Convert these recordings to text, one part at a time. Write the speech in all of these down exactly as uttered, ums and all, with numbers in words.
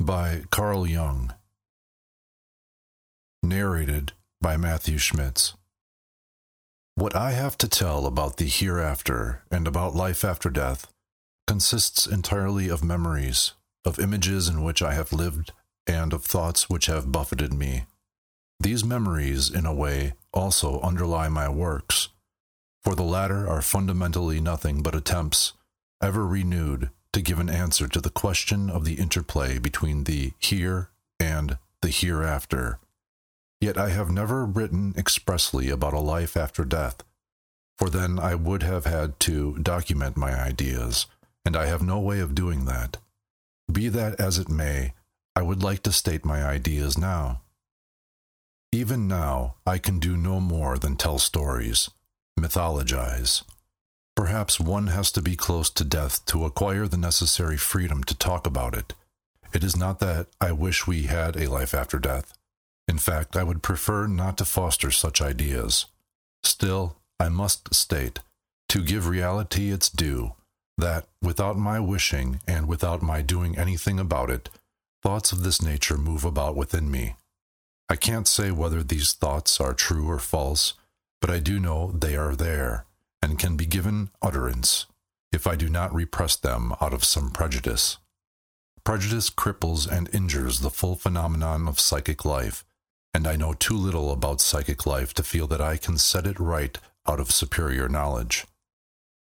by Carl Jung. Narrated by Matthew Schmitz. What I have to tell about the hereafter and about life after death consists entirely of memories, of images in which I have lived, and of thoughts which have buffeted me. These memories, in a way, also underlie my works, for the latter are fundamentally nothing but attempts, ever renewed, to give an answer to the question of the interplay between the here and the hereafter. Yet I have never written expressly about a life after death, for then I would have had to document my ideas, and I have no way of doing that. Be that as it may, I would like to state my ideas now. Even now, I can do no more than tell stories, mythologize. Perhaps one has to be close to death to acquire the necessary freedom to talk about it. It is not that I wish we had a life after death. In fact, I would prefer not to foster such ideas. Still, I must state, to give reality its due, that, without my wishing and without my doing anything about it, thoughts of this nature move about within me. I can't say whether these thoughts are true or false, but I do know they are there, and can be given utterance, if I do not repress them out of some prejudice. Prejudice cripples and injures the full phenomenon of psychic life, and I know too little about psychic life to feel that I can set it right out of superior knowledge.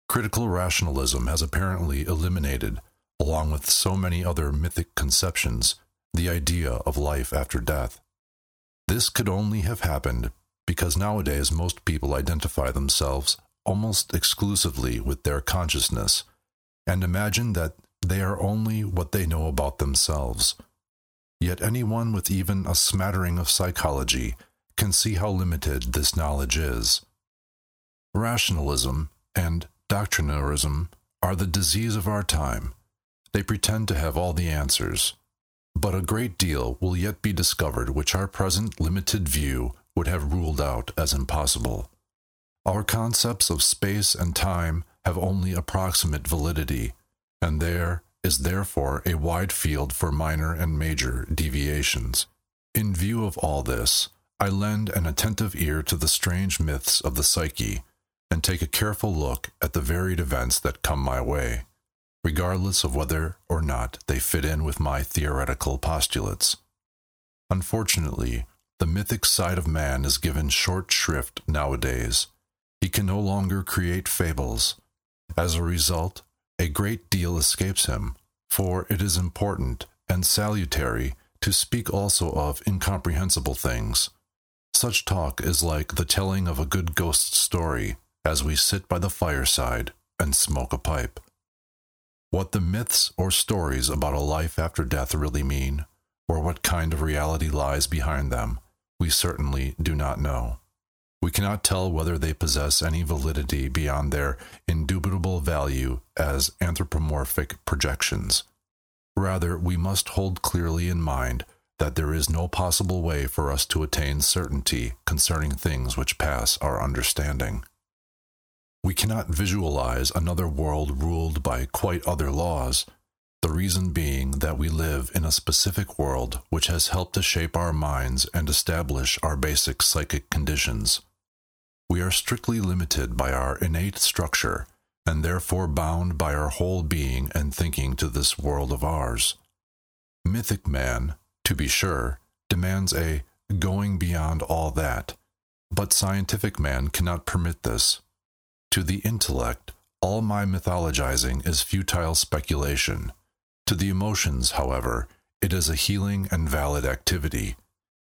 Critical rationalism has apparently eliminated, along with so many other mythic conceptions, the idea of life after death. This could only have happened because nowadays most people identify themselves almost exclusively with their consciousness, and imagine that they are only what they know about themselves. Yet anyone with even a smattering of psychology can see how limited this knowledge is. Rationalism and doctrinairism are the disease of our time. They pretend to have all the answers. But a great deal will yet be discovered which our present limited view would have ruled out as impossible. Our concepts of space and time have only approximate validity, and there is therefore a wide field for minor and major deviations. In view of all this, I lend an attentive ear to the strange myths of the psyche, and take a careful look at the varied events that come my way, regardless of whether or not they fit in with my theoretical postulates. Unfortunately, the mythic side of man is given short shrift nowadays. He can no longer create fables. As a result, a great deal escapes him, for it is important and salutary to speak also of incomprehensible things. Such talk is like the telling of a good ghost story as we sit by the fireside and smoke a pipe. What the myths or stories about a life after death really mean, or what kind of reality lies behind them, we certainly do not know. We cannot tell whether they possess any validity beyond their indubitable value as anthropomorphic projections. Rather, we must hold clearly in mind that there is no possible way for us to attain certainty concerning things which pass our understanding. We cannot visualize another world ruled by quite other laws, the reason being that we live in a specific world which has helped to shape our minds and establish our basic psychic conditions. We are strictly limited by our innate structure, and therefore bound by our whole being and thinking to this world of ours. Mythic man, to be sure, demands a going beyond all that, but scientific man cannot permit this. To the intellect, all my mythologizing is futile speculation. To the emotions, however, it is a healing and valid activity.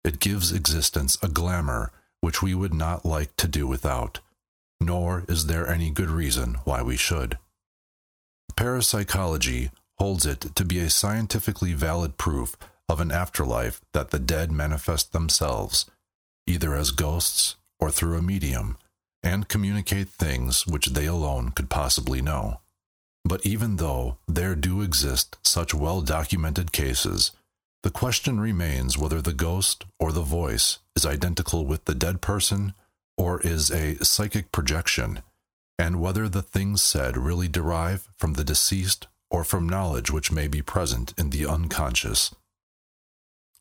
It gives existence a glamour which we would not like to do without, nor is there any good reason why we should. Parapsychology holds it to be a scientifically valid proof of an afterlife that the dead manifest themselves, either as ghosts or through a medium, and communicate things which they alone could possibly know. But even though there do exist such well-documented cases, the question remains whether the ghost or the voice is identical with the dead person or is a psychic projection, and whether the things said really derive from the deceased or from knowledge which may be present in the unconscious.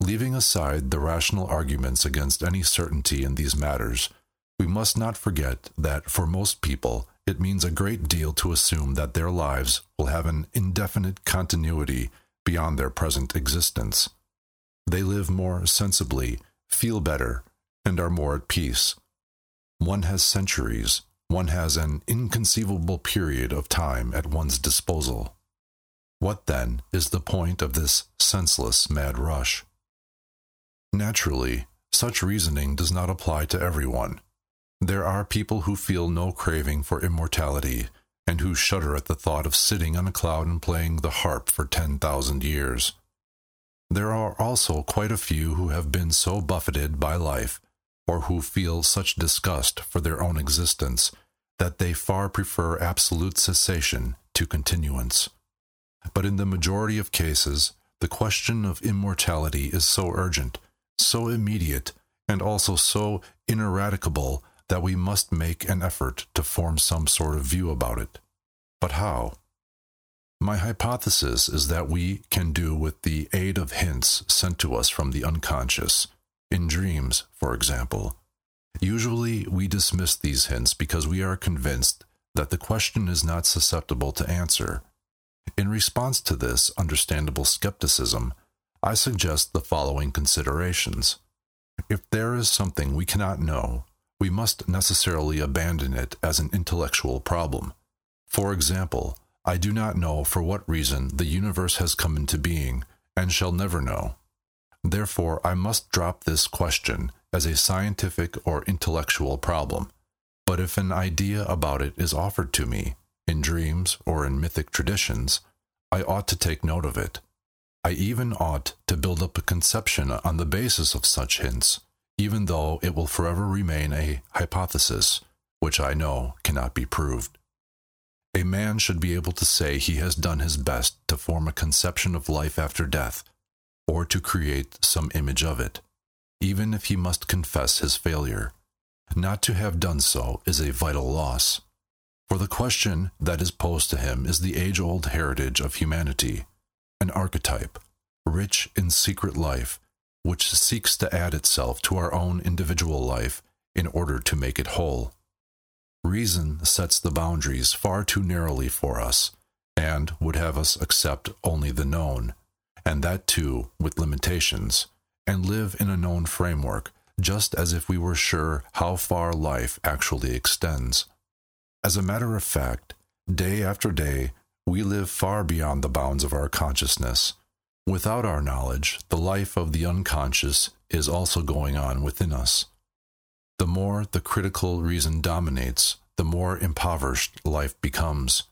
Leaving aside the rational arguments against any certainty in these matters, we must not forget that, for most people, it means a great deal to assume that their lives will have an indefinite continuity beyond their present existence. They live more sensibly, feel better, and are more at peace. One has centuries, one has an inconceivable period of time at one's disposal. What, then, is the point of this senseless mad rush? Naturally, such reasoning does not apply to everyone. There are people who feel no craving for immortality, and who shudder at the thought of sitting on a cloud and playing the harp for ten thousand years. There are also quite a few who have been so buffeted by life, or who feel such disgust for their own existence, that they far prefer absolute cessation to continuance. But in the majority of cases, the question of immortality is so urgent, so immediate, and also so ineradicable that we must make an effort to form some sort of view about it. But how? My hypothesis is that we can do with the aid of hints sent to us from the unconscious, in dreams, for example. Usually we dismiss these hints because we are convinced that the question is not susceptible to answer. In response to this understandable skepticism, I suggest the following considerations. If there is something we cannot know, we must necessarily abandon it as an intellectual problem. For example, I do not know for what reason the universe has come into being, and shall never know. Therefore, I must drop this question as a scientific or intellectual problem. But if an idea about it is offered to me, in dreams or in mythic traditions, I ought to take note of it. I even ought to build up a conception on the basis of such hints, even though it will forever remain a hypothesis, which I know cannot be proved. A man should be able to say he has done his best to form a conception of life after death, or to create some image of it, even if he must confess his failure. Not to have done so is a vital loss, for the question that is posed to him is the age-old heritage of humanity, an archetype, rich in secret life, which seeks to add itself to our own individual life in order to make it whole. Reason sets the boundaries far too narrowly for us, and would have us accept only the known, and that too with limitations, and live in a known framework, just as if we were sure how far life actually extends. As a matter of fact, day after day, we live far beyond the bounds of our consciousness. Without our knowledge, the life of the unconscious is also going on within us. The more the critical reason dominates, the more impoverished life becomes.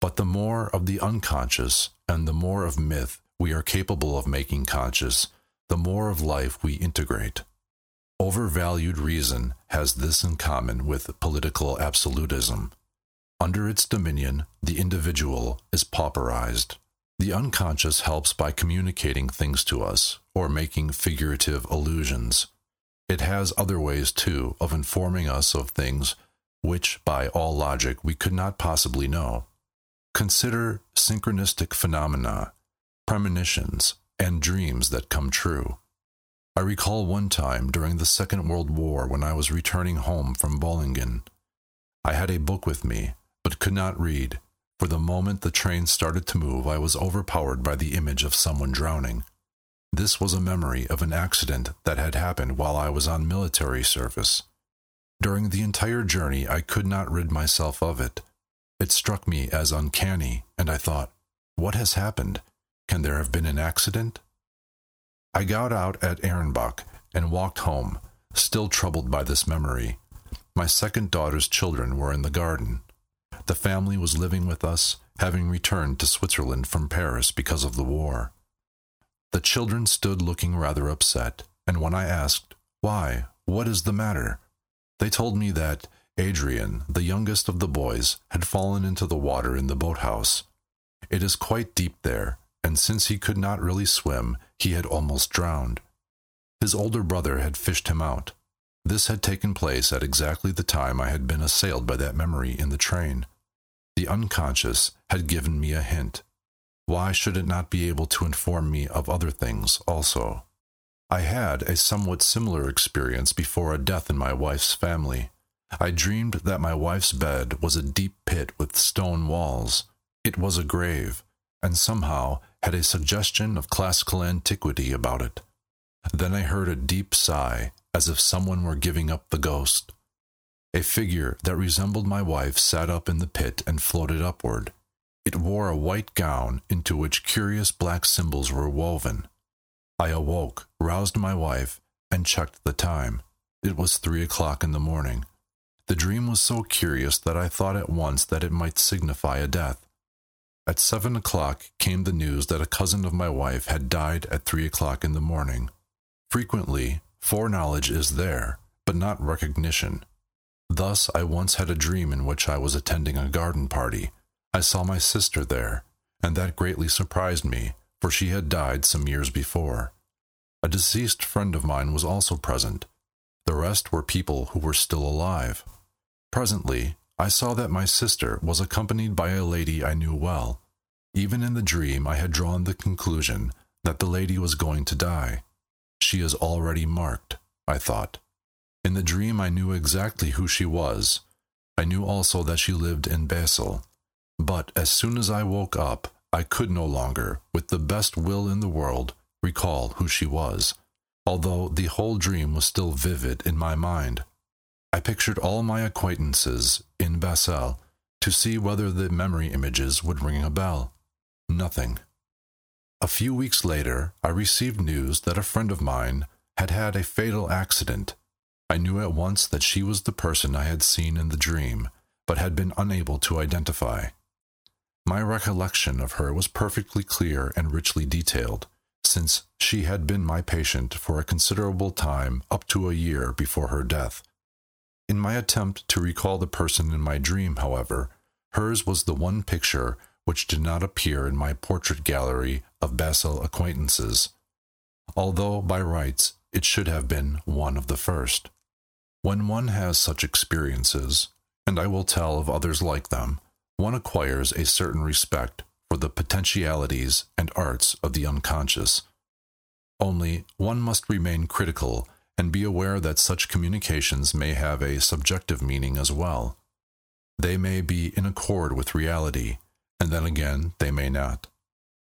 But the more of the unconscious and the more of myth we are capable of making conscious, the more of life we integrate. Overvalued reason has this in common with political absolutism. Under its dominion, the individual is pauperized. The unconscious helps by communicating things to us, or making figurative allusions. It has other ways, too, of informing us of things which, by all logic, we could not possibly know. Consider synchronistic phenomena, premonitions, and dreams that come true. I recall one time during the Second World War when I was returning home from Bollingen. I had a book with me, but could not read. For the moment the train started to move, I was overpowered by the image of someone drowning. This was a memory of an accident that had happened while I was on military service. During the entire journey, I could not rid myself of it. It struck me as uncanny, and I thought, what has happened? Can there have been an accident? I got out at Ehrenbach and walked home, still troubled by this memory. My second daughter's children were in the garden. The family was living with us, having returned to Switzerland from Paris because of the war. The children stood looking rather upset, and when I asked, "Why? What is the matter?" they told me that Adrian, the youngest of the boys, had fallen into the water in the boathouse. It is quite deep there, and since he could not really swim, he had almost drowned. His older brother had fished him out. This had taken place at exactly the time I had been assailed by that memory in the train. The unconscious had given me a hint. Why should it not be able to inform me of other things also? I had a somewhat similar experience before a death in my wife's family. I dreamed that my wife's bed was a deep pit with stone walls. It was a grave, and somehow had a suggestion of classical antiquity about it. Then I heard a deep sigh, as if someone were giving up the ghost. A figure that resembled my wife sat up in the pit and floated upward. It wore a white gown into which curious black symbols were woven. I awoke, roused my wife, and checked the time. It was three o'clock in the morning. The dream was so curious that I thought at once that it might signify a death. At seven o'clock came the news that a cousin of my wife had died at three o'clock in the morning. Frequently, foreknowledge is there, but not recognition. Thus, I once had a dream in which I was attending a garden party. I saw my sister there, and that greatly surprised me, for she had died some years before. A deceased friend of mine was also present. The rest were people who were still alive. Presently, I saw that my sister was accompanied by a lady I knew well. Even in the dream, I had drawn the conclusion that the lady was going to die. She is already marked, I thought. In the dream, I knew exactly who she was. I knew also that she lived in Basel. But as soon as I woke up, I could no longer, with the best will in the world, recall who she was, although the whole dream was still vivid in my mind. I pictured all my acquaintances in Basel to see whether the memory images would ring a bell. Nothing. A few weeks later, I received news that a friend of mine had had a fatal accident. I knew at once that she was the person I had seen in the dream, but had been unable to identify. My recollection of her was perfectly clear and richly detailed, since she had been my patient for a considerable time up to a year before her death. In my attempt to recall the person in my dream, however, hers was the one picture which did not appear in my portrait gallery of Basel acquaintances, although by rights it should have been one of the first. When one has such experiences, and I will tell of others like them, one acquires a certain respect for the potentialities and arts of the unconscious. Only, one must remain critical and be aware that such communications may have a subjective meaning as well. They may be in accord with reality, and then again they may not.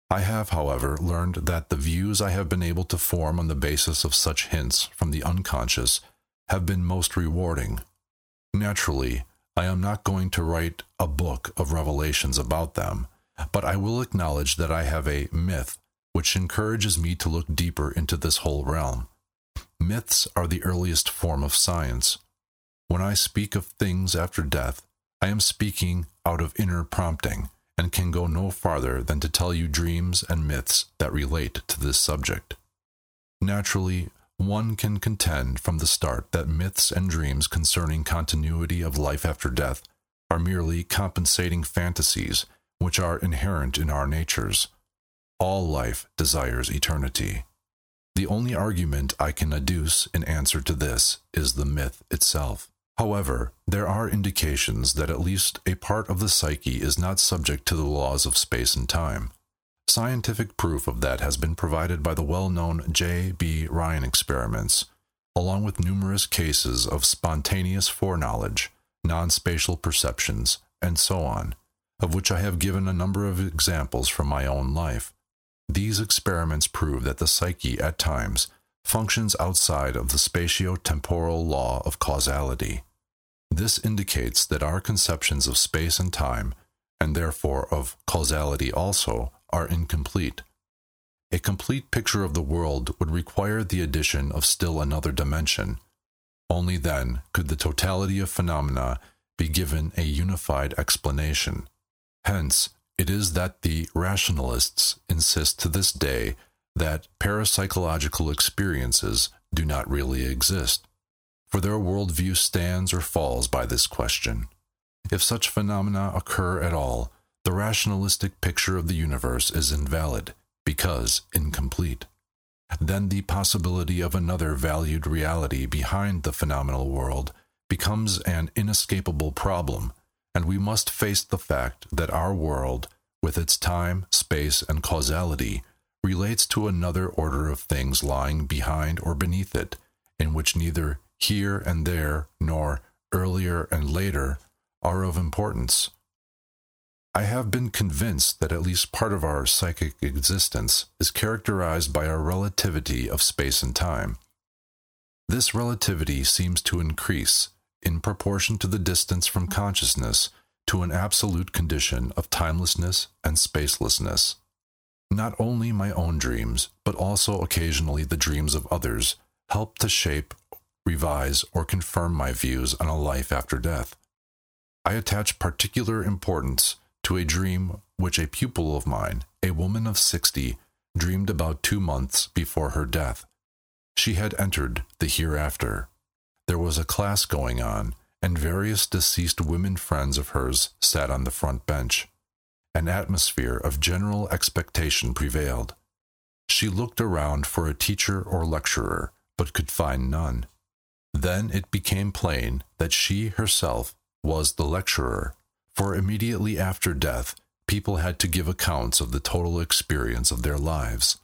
I have, however, learned that the views I have been able to form on the basis of such hints from the unconscious have been most rewarding. Naturally, I am not going to write a book of revelations about them, but I will acknowledge that I have a myth which encourages me to look deeper into this whole realm. Myths are the earliest form of science. When I speak of things after death, I am speaking out of inner prompting and can go no farther than to tell you dreams and myths that relate to this subject. Naturally, one can contend from the start that myths and dreams concerning continuity of life after death are merely compensating fantasies which are inherent in our natures. All life desires eternity. The only argument I can adduce in answer to this is the myth itself. However, there are indications that at least a part of the psyche is not subject to the laws of space and time. Scientific proof of that has been provided by the well-known J B Ryan experiments, along with numerous cases of spontaneous foreknowledge, non-spatial perceptions, and so on, of which I have given a number of examples from my own life. These experiments prove that the psyche, at times, functions outside of the spatio-temporal law of causality. This indicates that our conceptions of space and time, and therefore of causality also, are incomplete. A complete picture of the world would require the addition of still another dimension. Only then could the totality of phenomena be given a unified explanation. Hence, it is that the rationalists insist to this day that parapsychological experiences do not really exist, for their worldview stands or falls by this question. If such phenomena occur at all, the rationalistic picture of the universe is invalid, because incomplete. Then the possibility of another valued reality behind the phenomenal world becomes an inescapable problem, and we must face the fact that our world, with its time, space, and causality, relates to another order of things lying behind or beneath it, in which neither here and there nor earlier and later are of importance. I have been convinced that at least part of our psychic existence is characterized by a relativity of space and time. This relativity seems to increase, in proportion to the distance from consciousness, to an absolute condition of timelessness and spacelessness. Not only my own dreams, but also occasionally the dreams of others, help to shape, revise, or confirm my views on a life after death. I attach particular importance to a dream which a pupil of mine, a woman of sixty, dreamed about two months before her death. She had entered the hereafter. There was a class going on, and various deceased women friends of hers sat on the front bench. An atmosphere of general expectation prevailed. She looked around for a teacher or lecturer, but could find none. Then it became plain that she herself was the lecturer, for immediately after death, people had to give accounts of the total experience of their lives.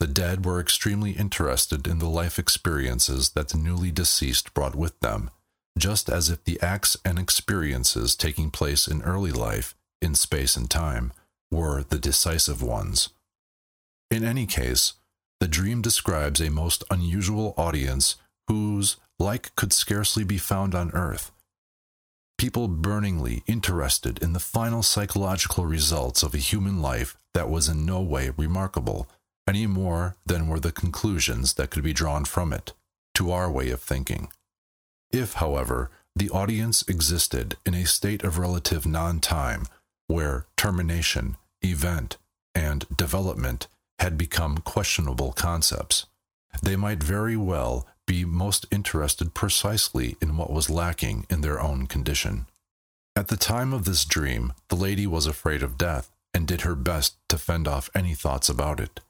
The dead were extremely interested in the life experiences that the newly deceased brought with them, just as if the acts and experiences taking place in early life, in space and time, were the decisive ones. In any case, the dream describes a most unusual audience whose like could scarcely be found on Earth. People burningly interested in the final psychological results of a human life that was in no way remarkable, any more than were the conclusions that could be drawn from it, to our way of thinking. If, however, the audience existed in a state of relative non-time, where termination, event, and development had become questionable concepts, they might very well be most interested precisely in what was lacking in their own condition. At the time of this dream, the lady was afraid of death and did her best to fend off any thoughts about it.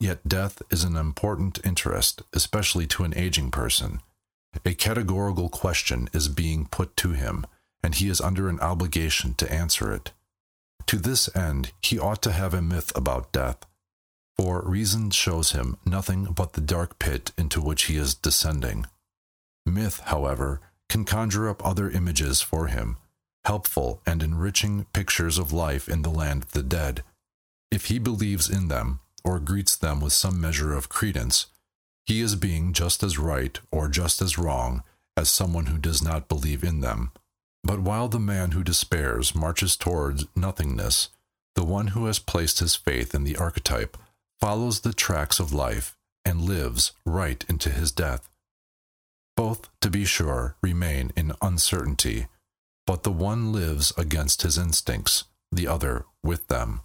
Yet death is an important interest, especially to an aging person. A categorical question is being put to him, and he is under an obligation to answer it. To this end, he ought to have a myth about death, for reason shows him nothing but the dark pit into which he is descending. Myth, however, can conjure up other images for him, helpful and enriching pictures of life in the land of the dead. If he believes in them, or greets them with some measure of credence, he is being just as right or just as wrong as someone who does not believe in them. But while the man who despairs marches towards nothingness, the one who has placed his faith in the archetype follows the tracks of life and lives right into his death. Both, to be sure, remain in uncertainty, but the one lives against his instincts, the other with them.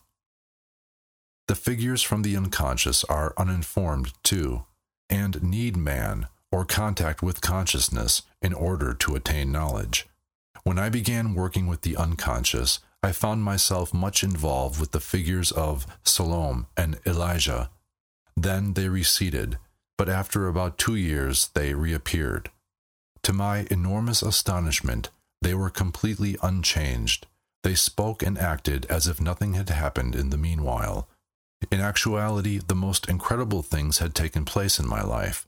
The figures from the unconscious are uninformed, too, and need man or contact with consciousness in order to attain knowledge. When I began working with the unconscious, I found myself much involved with the figures of Salome and Elijah. Then they receded, but after about two years they reappeared. To my enormous astonishment, they were completely unchanged. They spoke and acted as if nothing had happened in the meanwhile. In actuality, the most incredible things had taken place in my life.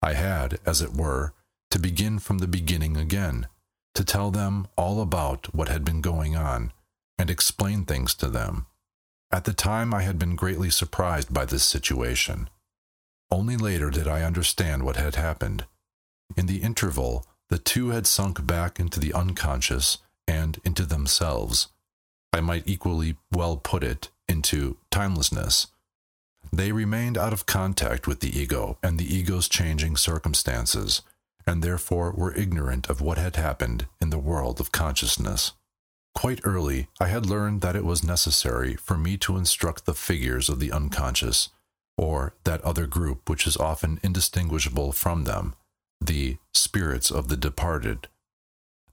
I had, as it were, to begin from the beginning again, to tell them all about what had been going on, and explain things to them. At the time, I had been greatly surprised by this situation. Only later did I understand what had happened. In the interval, the two had sunk back into the unconscious and into themselves. I might equally well put it into timelessness. They remained out of contact with the ego and the ego's changing circumstances, and therefore were ignorant of what had happened in the world of consciousness. Quite early, I had learned that it was necessary for me to instruct the figures of the unconscious, or that other group which is often indistinguishable from them, the spirits of the departed.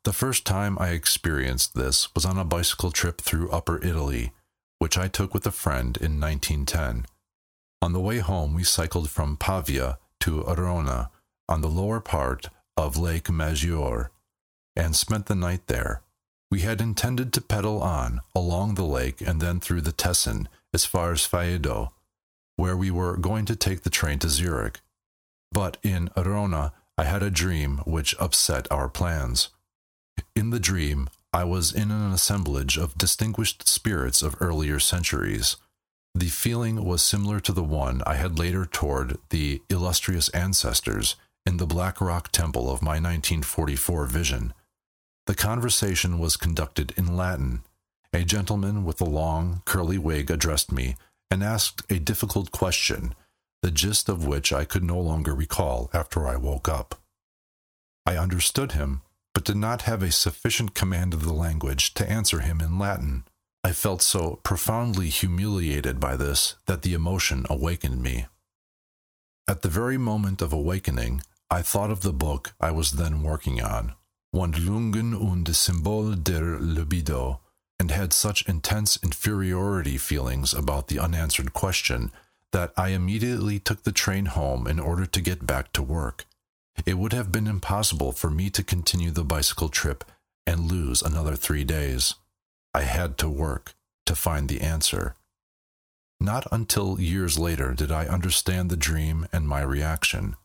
The first time I experienced this was on a bicycle trip through Upper Italy, which I took with a friend in nineteen ten. On the way home, we cycled from Pavia to Arona, on the lower part of Lake Maggiore, and spent the night there. We had intended to pedal on along the lake and then through the Tessin as far as Faedo, where we were going to take the train to Zurich. But in Arona, I had a dream which upset our plans. In the dream, I was in an assemblage of distinguished spirits of earlier centuries. The feeling was similar to the one I had later toward the illustrious ancestors in the Black Rock Temple of my nineteen forty-four vision. The conversation was conducted in Latin. A gentleman with a long, curly wig addressed me and asked a difficult question, the gist of which I could no longer recall after I woke up. I understood him, but did not have a sufficient command of the language to answer him in Latin. I felt so profoundly humiliated by this that the emotion awakened me. At the very moment of awakening, I thought of the book I was then working on, Wandlungen und Symbol der Libido, and had such intense inferiority feelings about the unanswered question that I immediately took the train home in order to get back to work. It would have been impossible for me to continue the bicycle trip and lose another three days. I had to work to find the answer. Not until years later did I understand the dream and my reaction.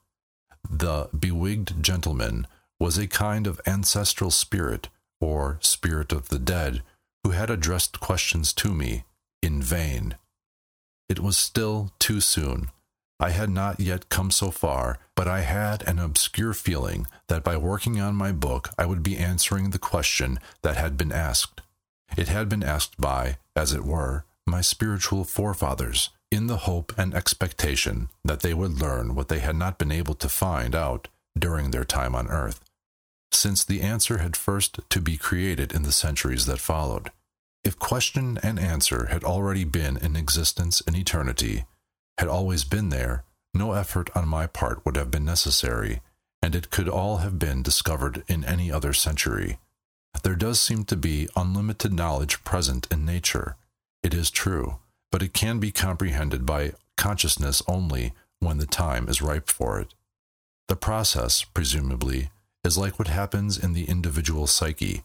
The bewigged gentleman was a kind of ancestral spirit, or spirit of the dead, who had addressed questions to me in vain. It was still too soon. I had not yet come so far, but I had an obscure feeling that by working on my book I would be answering the question that had been asked. It had been asked by, as it were, my spiritual forefathers, in the hope and expectation that they would learn what they had not been able to find out during their time on earth, since the answer had first to be created in the centuries that followed. If question and answer had already been in existence in eternity, had always been there, no effort on my part would have been necessary, and it could all have been discovered in any other century. There does seem to be unlimited knowledge present in nature. It is true, but it can be comprehended by consciousness only when the time is ripe for it. The process, presumably, is like what happens in the individual psyche.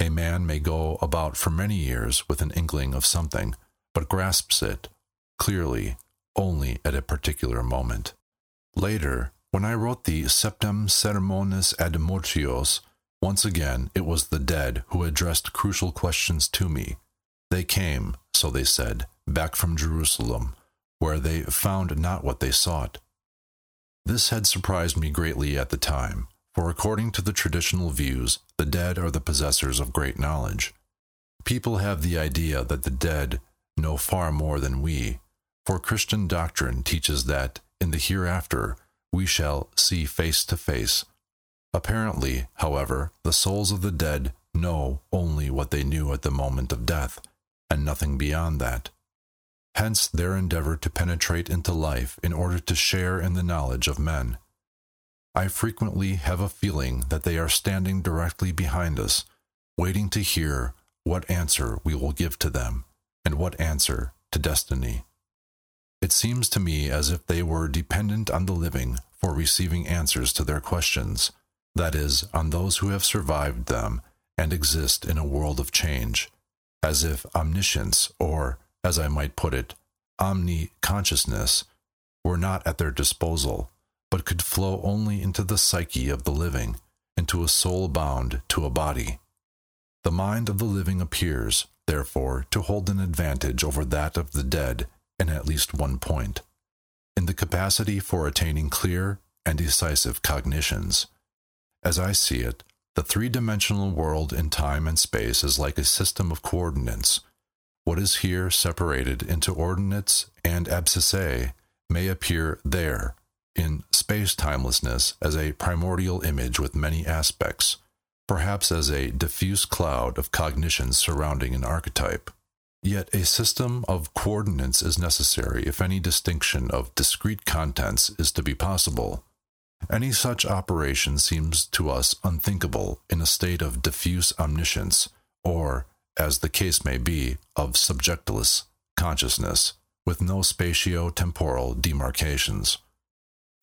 A man may go about for many years with an inkling of something, but grasps it clearly only at a particular moment. Later, when I wrote the Septem Sermones ad Mortuos, once again it was the dead who addressed crucial questions to me. They came, so they said, back from Jerusalem, where they found not what they sought. This had surprised me greatly at the time, for according to the traditional views, the dead are the possessors of great knowledge. People have the idea that the dead know far more than we, for Christian doctrine teaches that, in the hereafter, we shall see face to face. Apparently, however, the souls of the dead know only what they knew at the moment of death, and nothing beyond that. Hence their endeavor to penetrate into life in order to share in the knowledge of men. I frequently have a feeling that they are standing directly behind us, waiting to hear what answer we will give to them, and what answer to destiny. It seems to me as if they were dependent on the living for receiving answers to their questions, that is, on those who have survived them and exist in a world of change, as if omniscience, or, as I might put it, omni-consciousness, were not at their disposal, but could flow only into the psyche of the living, into a soul bound to a body. The mind of the living appears, therefore, to hold an advantage over that of the dead in at least one point, in the capacity for attaining clear and decisive cognitions. As I see it, the three-dimensional world in time and space is like a system of coordinates. What is here separated into ordinates and abscissae may appear there, in space-timelessness, as a primordial image with many aspects, perhaps as a diffuse cloud of cognitions surrounding an archetype. Yet a system of coordinates is necessary if any distinction of discrete contents is to be possible. Any such operation seems to us unthinkable in a state of diffuse omniscience, or, as the case may be, of subjectless consciousness, with no spatio-temporal demarcations.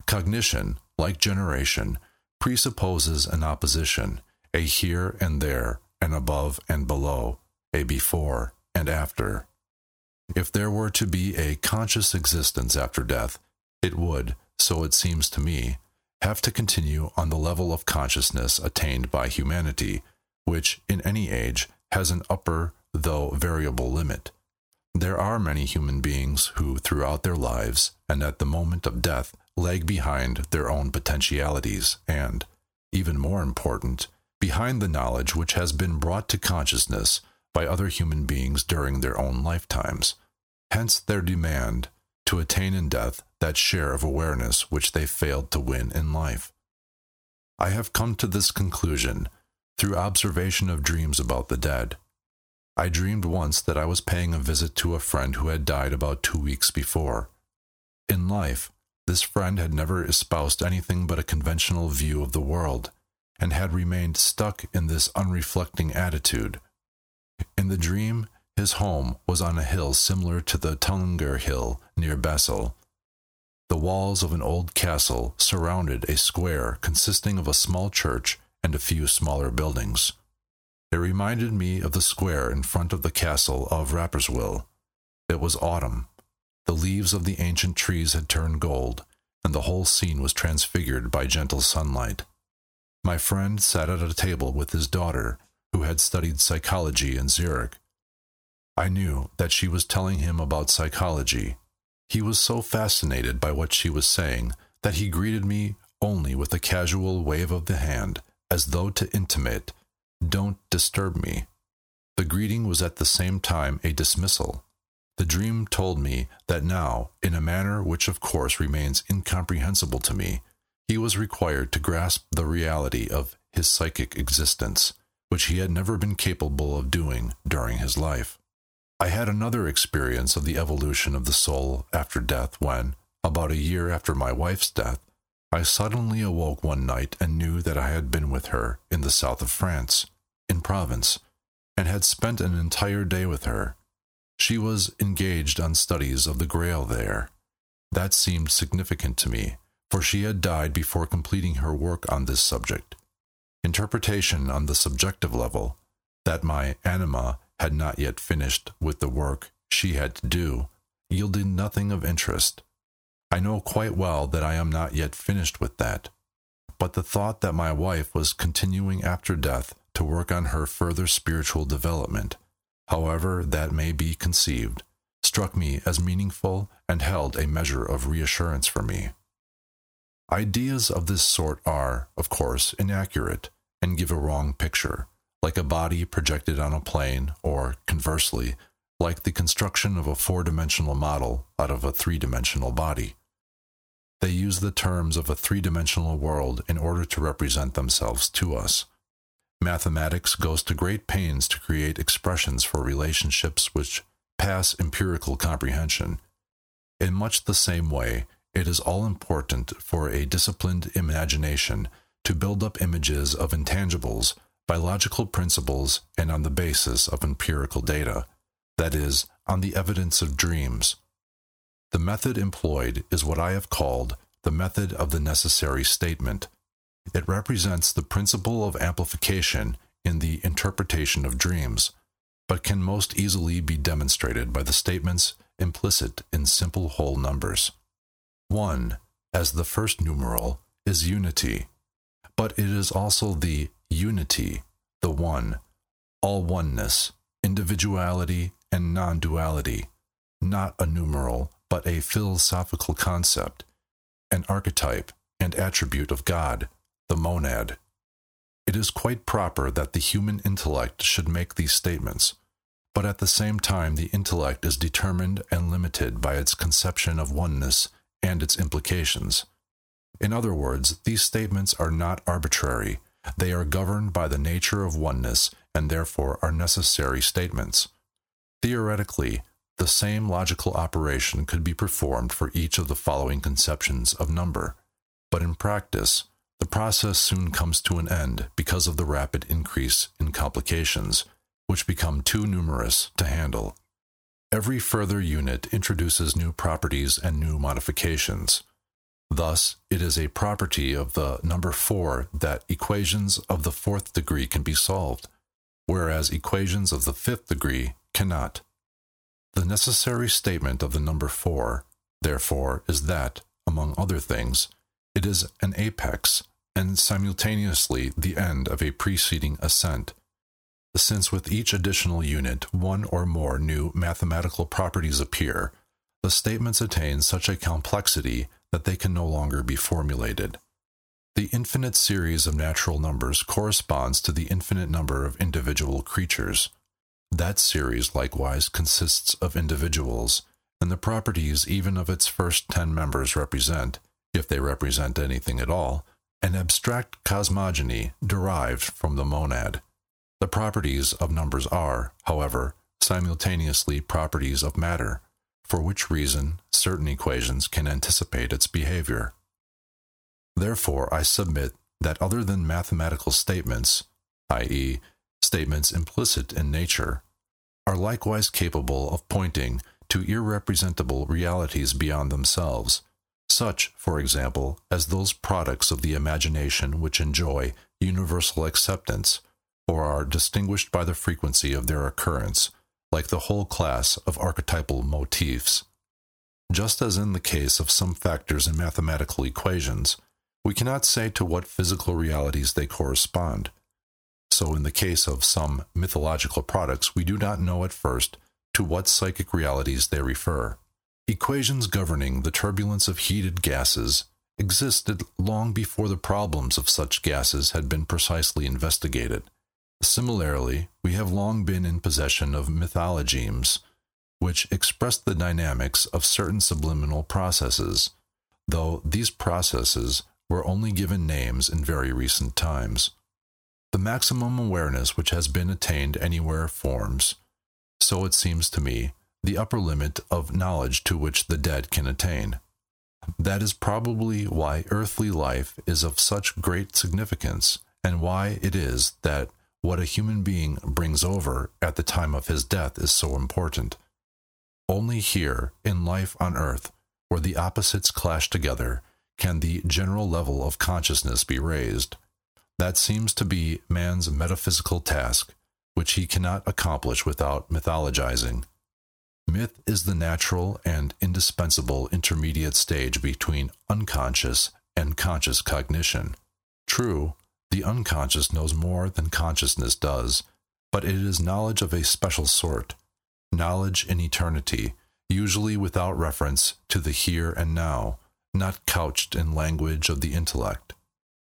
Cognition, like generation, presupposes an opposition, a here and there, an above and below, a before and after. If there were to be a conscious existence after death, it would, so it seems to me, have to continue on the level of consciousness attained by humanity, which, in any age, has an upper, though variable, limit. There are many human beings who, throughout their lives, and at the moment of death, lag behind their own potentialities and, even more important, behind the knowledge which has been brought to consciousness by other human beings during their own lifetimes. Hence their demand to attain in death that share of awareness which they failed to win in life. I have come to this conclusion through observation of dreams about the dead. I dreamed once that I was paying a visit to a friend who had died about two weeks before. In life, this friend had never espoused anything but a conventional view of the world, and had remained stuck in this unreflecting attitude. In the dream, his home was on a hill similar to the Tunger Hill near Basel. The walls of an old castle surrounded a square consisting of a small church and a few smaller buildings. It reminded me of the square in front of the castle of Rapperswil. It was autumn. The leaves of the ancient trees had turned gold, and the whole scene was transfigured by gentle sunlight. My friend sat at a table with his daughter, who had studied psychology in Zurich. I knew that she was telling him about psychology. He was so fascinated by what she was saying that he greeted me only with a casual wave of the hand, as though to intimate, "Don't disturb me." The greeting was at the same time a dismissal. The dream told me that now, in a manner which of course remains incomprehensible to me, he was required to grasp the reality of his psychic existence, which he had never been capable of doing during his life. I had another experience of the evolution of the soul after death when, about a year after my wife's death, I suddenly awoke one night and knew that I had been with her in the south of France, in Provence, and had spent an entire day with her. She was engaged on studies of the Grail there. That seemed significant to me, for she had died before completing her work on this subject. Interpretation on the subjective level, that my anima had not yet finished with the work she had to do, yielded nothing of interest. I know quite well that I am not yet finished with that, but the thought that my wife was continuing after death to work on her further spiritual development, however that may be conceived, struck me as meaningful and held a measure of reassurance for me. Ideas of this sort are, of course, inaccurate and give a wrong picture, like a body projected on a plane or, conversely, like the construction of a four-dimensional model out of a three-dimensional body. They use the terms of a three-dimensional world in order to represent themselves to us. Mathematics goes to great pains to create expressions for relationships which pass empirical comprehension. In much the same way, it is all important for a disciplined imagination to build up images of intangibles by logical principles and on the basis of empirical data, that is, on the evidence of dreams. The method employed is what I have called the method of the necessary statement. It represents the principle of amplification in the interpretation of dreams, but can most easily be demonstrated by the statements implicit in simple whole numbers. One, as the first numeral, is unity, but it is also the unity, the one, all oneness, individuality and non-duality, not a numeral, but a philosophical concept, an archetype and attribute of God, the monad. It is quite proper that the human intellect should make these statements, but at the same time the intellect is determined and limited by its conception of oneness and its implications. In other words, these statements are not arbitrary, they are governed by the nature of oneness and therefore are necessary statements. Theoretically, the same logical operation could be performed for each of the following conceptions of number, but in practice, the process soon comes to an end because of the rapid increase in complications, which become too numerous to handle. Every further unit introduces new properties and new modifications. Thus, it is a property of the number four that equations of the fourth degree can be solved, whereas equations of the fifth degree cannot. The necessary statement of the number four, therefore, is that, among other things, it is an apex, and simultaneously the end of a preceding ascent, since with each additional unit one or more new mathematical properties appear, the statements attain such a complexity that they can no longer be formulated. The infinite series of natural numbers corresponds to the infinite number of individual creatures. That series likewise consists of individuals, and the properties even of its first ten members represent, if they represent anything at all, an abstract cosmogony derived from the monad. The properties of numbers are, however, simultaneously properties of matter, for which reason certain equations can anticipate its behavior. Therefore, I submit that other than mathematical statements, that is, statements implicit in nature, are likewise capable of pointing to irrepresentable realities beyond themselves, such, for example, as those products of the imagination which enjoy universal acceptance or are distinguished by the frequency of their occurrence, like the whole class of archetypal motifs. Just as in the case of some factors in mathematical equations, we cannot say to what physical realities they correspond. So in the case of some mythological products, we do not know at first to what psychic realities they refer. Equations governing the turbulence of heated gases existed long before the problems of such gases had been precisely investigated. Similarly, we have long been in possession of mythologemes, which express the dynamics of certain subliminal processes, though these processes were only given names in very recent times. The maximum awareness which has been attained anywhere forms, so it seems to me, the upper limit of knowledge to which the dead can attain. That is probably why earthly life is of such great significance, and why it is that what a human being brings over at the time of his death is so important. Only here, in life on earth, where the opposites clash together, can the general level of consciousness be raised. That seems to be man's metaphysical task, which he cannot accomplish without mythologizing. Myth is the natural and indispensable intermediate stage between unconscious and conscious cognition. True, the unconscious knows more than consciousness does, but it is knowledge of a special sort, knowledge in eternity, usually without reference to the here and now, not couched in language of the intellect.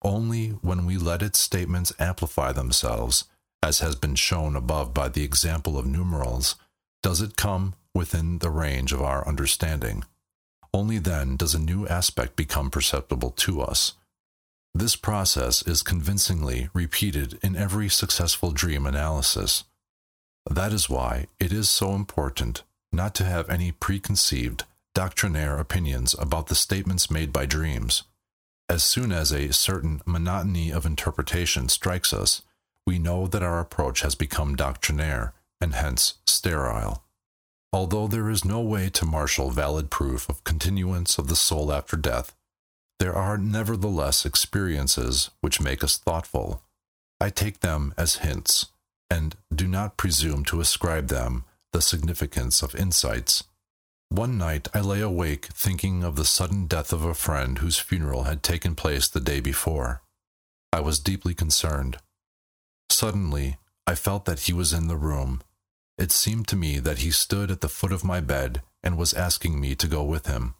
Only when we let its statements amplify themselves, as has been shown above by the example of numerals, does it come within the range of our understanding. Only then does a new aspect become perceptible to us. This process is convincingly repeated in every successful dream analysis. That is why it is so important not to have any preconceived, doctrinaire opinions about the statements made by dreams. As soon as a certain monotony of interpretation strikes us, we know that our approach has become doctrinaire, and hence sterile. Although there is no way to marshal valid proof of continuance of the soul after death, there are nevertheless experiences which make us thoughtful. I take them as hints, and do not presume to ascribe them the significance of insights. One night I lay awake thinking of the sudden death of a friend whose funeral had taken place the day before. I was deeply concerned. Suddenly, I felt that he was in the room, It seemed to me that he stood at the foot of my bed and was asking me to go with him.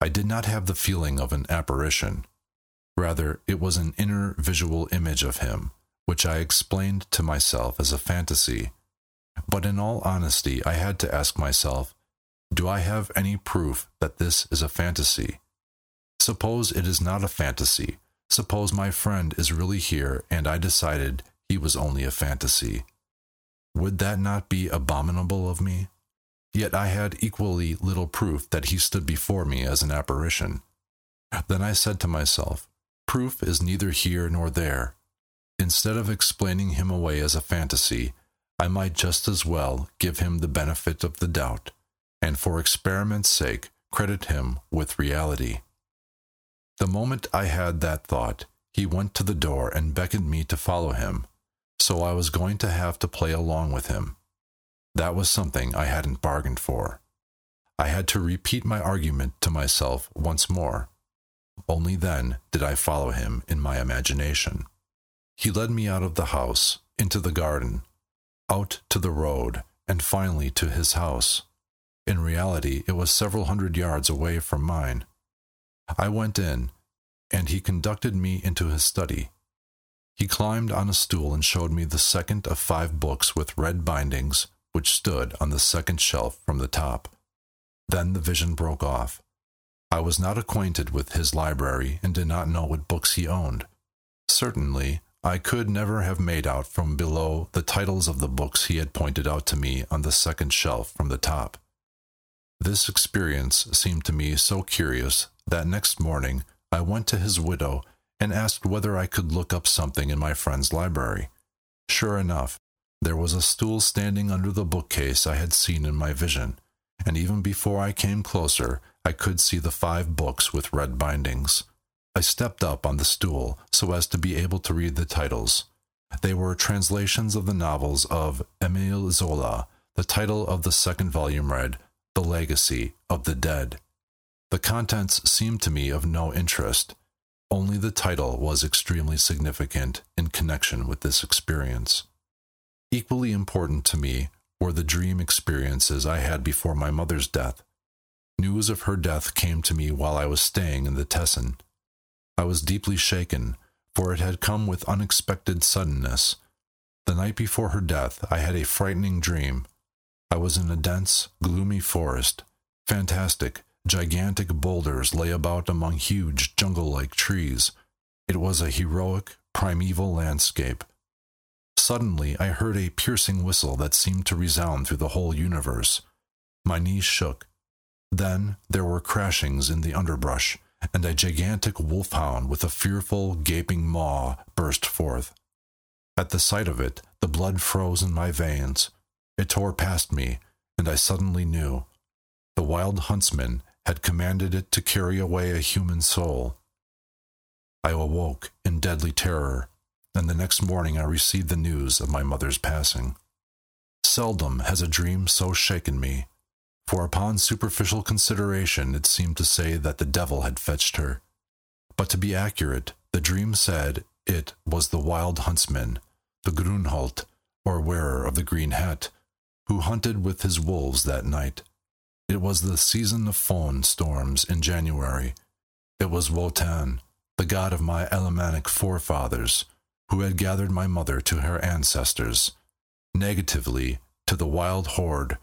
I did not have the feeling of an apparition. Rather, it was an inner visual image of him, which I explained to myself as a fantasy. But in all honesty, I had to ask myself, do I have any proof that this is a fantasy? Suppose it is not a fantasy. Suppose my friend is really here and I decided he was only a fantasy. Would that not be abominable of me? Yet I had equally little proof that he stood before me as an apparition. Then I said to myself, proof is neither here nor there. Instead of explaining him away as a fantasy, I might just as well give him the benefit of the doubt, and for experiment's sake credit him with reality. The moment I had that thought, he went to the door and beckoned me to follow him, so I was going to have to play along with him. That was something I hadn't bargained for. I had to repeat my argument to myself once more. Only then did I follow him in my imagination. He led me out of the house, into the garden, out to the road, and finally to his house. In reality, it was several hundred yards away from mine. I went in, and he conducted me into his study. He climbed on a stool and showed me the second of five books with red bindings, which stood on the second shelf from the top. Then the vision broke off. I was not acquainted with his library and did not know what books he owned. Certainly, I could never have made out from below the titles of the books he had pointed out to me on the second shelf from the top. This experience seemed to me so curious that next morning I went to his widow and asked whether I could look up something in my friend's library. Sure enough, there was a stool standing under the bookcase I had seen in my vision, and even before I came closer, I could see the five books with red bindings. I stepped up on the stool so as to be able to read the titles. They were translations of the novels of Emile Zola. The title of the second volume read, The Legacy of the Dead. The contents seemed to me of no interest. Only the title was extremely significant in connection with this experience. Equally important to me were the dream experiences I had before my mother's death. News of her death came to me while I was staying in the Tessin. I was deeply shaken, for it had come with unexpected suddenness. The night before her death, I had a frightening dream. I was in a dense, gloomy forest. Fantastic, gigantic boulders lay about among huge, jungle-like trees. It was a heroic, primeval landscape. Suddenly, I heard a piercing whistle that seemed to resound through the whole universe. My knees shook. Then there were crashings in the underbrush, and a gigantic wolfhound with a fearful, gaping maw burst forth. At the sight of it, the blood froze in my veins. It tore past me, and I suddenly knew. The wild huntsman had commanded it to carry away a human soul. I awoke in deadly terror, and the next morning I received the news of my mother's passing. Seldom has a dream so shaken me. For upon superficial consideration it seemed to say that the devil had fetched her. But to be accurate, the dream said it was the wild huntsman, the Grünholt, or wearer of the green hat, who hunted with his wolves that night. It was the season of fawn storms in January. It was Wotan, the god of my Alemannic forefathers, who had gathered my mother to her ancestors, negatively to the wild horde,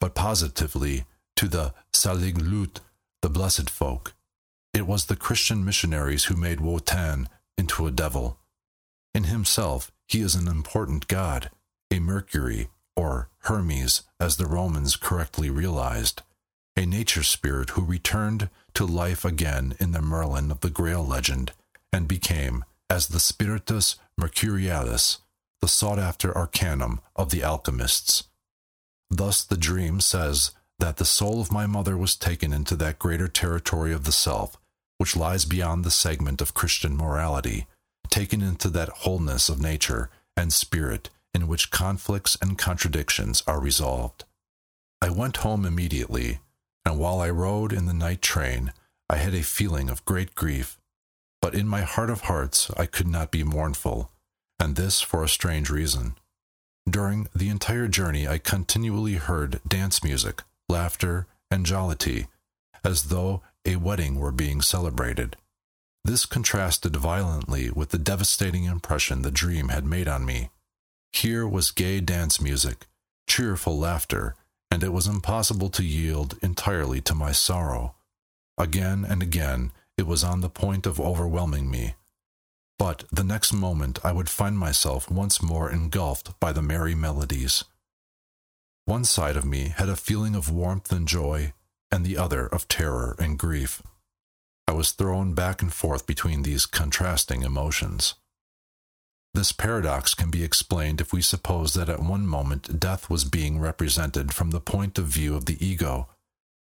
but positively to the Selig Lut, the blessed folk. It was the Christian missionaries who made Wotan into a devil. In himself, he is an important god, a Mercury, or Hermes, as the Romans correctly realized, a nature spirit who returned to life again in the Merlin of the Grail legend, and became, as the Spiritus Mercurialis, the sought-after arcanum of the alchemists. Thus the dream says that the soul of my mother was taken into that greater territory of the self, which lies beyond the segment of Christian morality, taken into that wholeness of nature and spirit in which conflicts and contradictions are resolved. I went home immediately, and while I rode in the night train, I had a feeling of great grief. But in my heart of hearts I could not be mournful, and this for a strange reason. During the entire journey, I continually heard dance music, laughter, and jollity, as though a wedding were being celebrated. This contrasted violently with the devastating impression the dream had made on me. Here was gay dance music, cheerful laughter, and it was impossible to yield entirely to my sorrow. Again and again, it was on the point of overwhelming me. But the next moment I would find myself once more engulfed by the merry melodies. One side of me had a feeling of warmth and joy, and the other of terror and grief. I was thrown back and forth between these contrasting emotions. This paradox can be explained if we suppose that at one moment death was being represented from the point of view of the ego,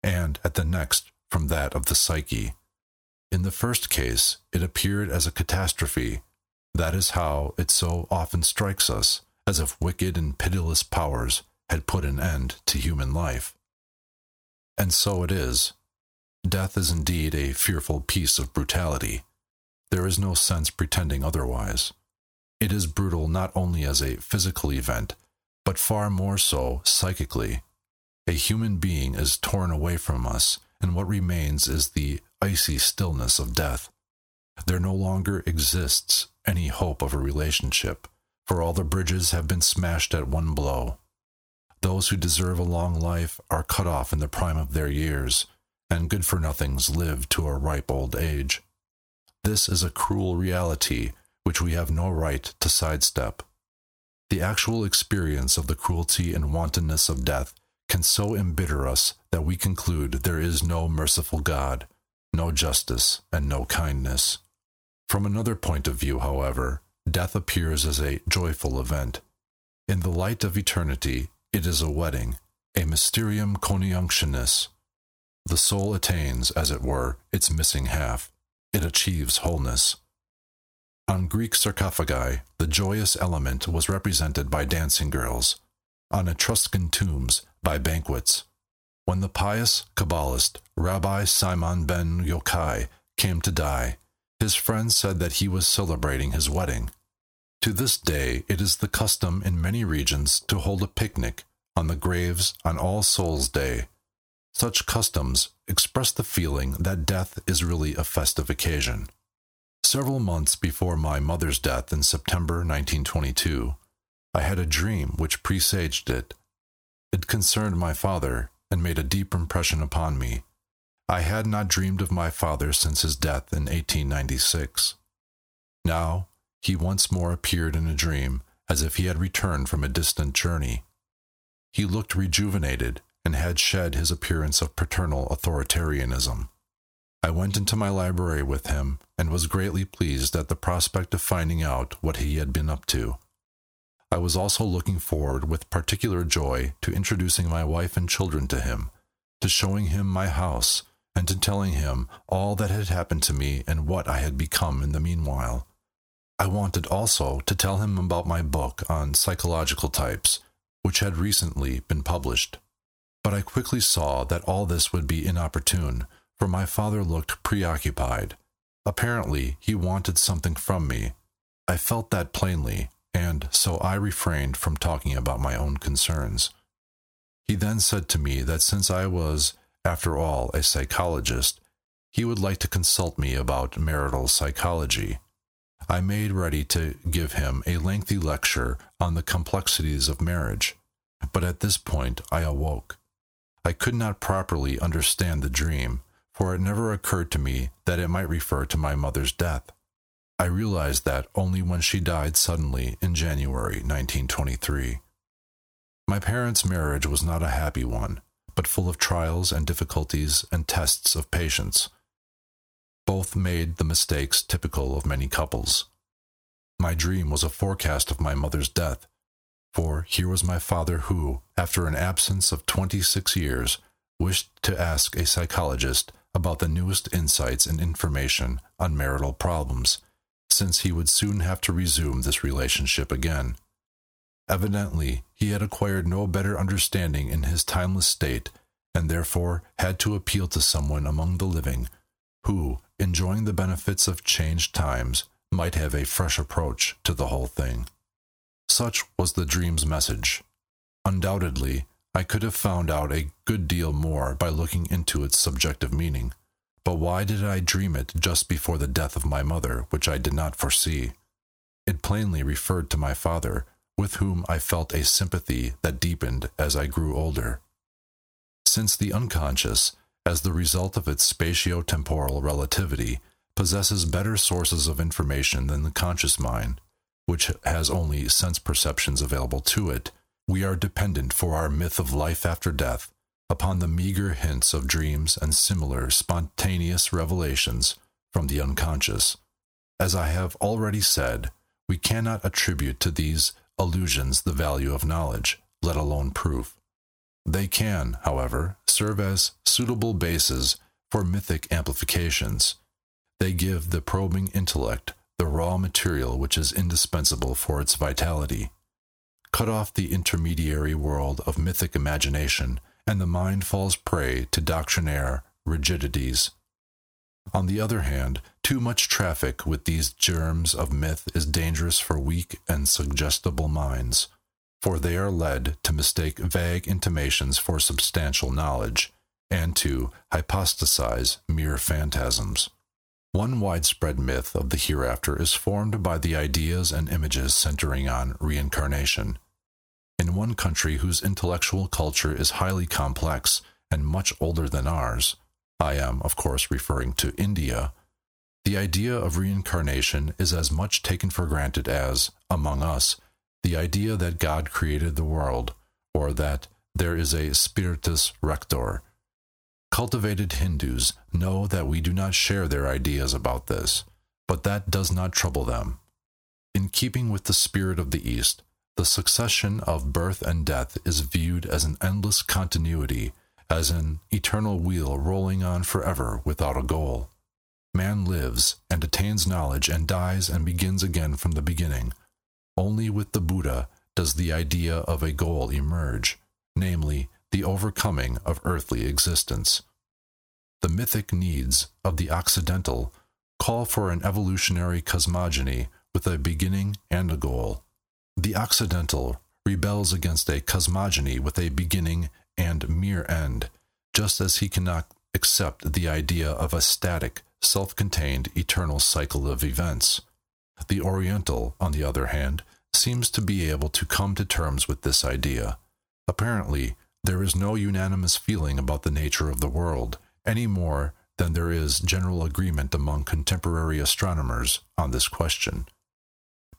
and at the next from that of the psyche. In the first case, it appeared as a catastrophe. That is how it so often strikes us, as if wicked and pitiless powers had put an end to human life. And so it is. Death is indeed a fearful piece of brutality. There is no sense pretending otherwise. It is brutal not only as a physical event, but far more so psychically. A human being is torn away from us, and what remains is the icy stillness of death. There no longer exists any hope of a relationship, for all the bridges have been smashed at one blow. Those who deserve a long life are cut off in the prime of their years, and good-for-nothings live to a ripe old age. This is a cruel reality which we have no right to sidestep. The actual experience of the cruelty and wantonness of death can so embitter us that we conclude there is no merciful God, no justice, and no kindness. From another point of view, however, death appears as a joyful event. In the light of eternity, it is a wedding, a mysterium coniunctionis. The soul attains, as it were, its missing half. It achieves wholeness. On Greek sarcophagi, the joyous element was represented by dancing girls, on Etruscan tombs by banquets. When the pious Kabbalist Rabbi Simon ben Yochai came to die, his friends said that he was celebrating his wedding. To this day, it is the custom in many regions to hold a picnic on the graves on All Souls' Day. Such customs express the feeling that death is really a festive occasion. Several months before my mother's death in September nineteen twenty-two, I had a dream which presaged it. It concerned my father and made a deep impression upon me. I had not dreamed of my father since his death in eighteen ninety-six. Now, he once more appeared in a dream, as if he had returned from a distant journey. He looked rejuvenated and had shed his appearance of paternal authoritarianism. I went into my library with him and was greatly pleased at the prospect of finding out what he had been up to. I was also looking forward with particular joy to introducing my wife and children to him, to showing him my house, and to telling him all that had happened to me and what I had become in the meanwhile. I wanted also to tell him about my book on psychological types, which had recently been published. But I quickly saw that all this would be inopportune, for my father looked preoccupied. Apparently, he wanted something from me. I felt that plainly, and so I refrained from talking about my own concerns. He then said to me that since I was, after all, a psychologist, he would like to consult me about marital psychology. I made ready to give him a lengthy lecture on the complexities of marriage, but at this point I awoke. I could not properly understand the dream, for it never occurred to me that it might refer to my mother's death. I realized that only when she died suddenly in January nineteen twenty-three. My parents' marriage was not a happy one, but full of trials and difficulties and tests of patience. Both made the mistakes typical of many couples. My dream was a forecast of my mother's death, for here was my father who, after an absence of twenty-six years, wished to ask a psychologist about the newest insights and information on marital problems, since he would soon have to resume this relationship again. Evidently, he had acquired no better understanding in his timeless state, and therefore had to appeal to someone among the living, who, enjoying the benefits of changed times, might have a fresh approach to the whole thing. Such was the dream's message. Undoubtedly, I could have found out a good deal more by looking into its subjective meaning, but why did I dream it just before the death of my mother, which I did not foresee? It plainly referred to my father, with whom I felt a sympathy that deepened as I grew older. Since the unconscious, as the result of its spatio-temporal relativity, possesses better sources of information than the conscious mind, which has only sense perceptions available to it, we are dependent for our myth of life after death upon the meager hints of dreams and similar spontaneous revelations from the unconscious. As I have already said, we cannot attribute to these illusions the value of knowledge, let alone proof. They can, however, serve as suitable bases for mythic amplifications. They give the probing intellect the raw material which is indispensable for its vitality. Cut off the intermediary world of mythic imagination, and the mind falls prey to doctrinaire rigidities. On the other hand, too much traffic with these germs of myth is dangerous for weak and suggestible minds, for they are led to mistake vague intimations for substantial knowledge, and to hypostasize mere phantasms. One widespread myth of the hereafter is formed by the ideas and images centering on reincarnation. In one country whose intellectual culture is highly complex and much older than ours, I am, of course, referring to India, the idea of reincarnation is as much taken for granted as, among us, the idea that God created the world, or that there is a Spiritus Rector. Cultivated Hindus know that we do not share their ideas about this, but that does not trouble them. In keeping with the spirit of the East, the succession of birth and death is viewed as an endless continuity, as an eternal wheel rolling on forever without a goal. Man lives and attains knowledge and dies and begins again from the beginning. Only with the Buddha does the idea of a goal emerge, namely, the overcoming of earthly existence. The mythic needs of the Occidental call for an evolutionary cosmogony with a beginning and a goal. The Occidental rebels against a cosmogony with a beginning and mere end, just as he cannot accept the idea of a static, self-contained eternal cycle of events. The Oriental, on the other hand, seems to be able to come to terms with this idea. Apparently, there is no unanimous feeling about the nature of the world, any more than there is general agreement among contemporary astronomers on this question.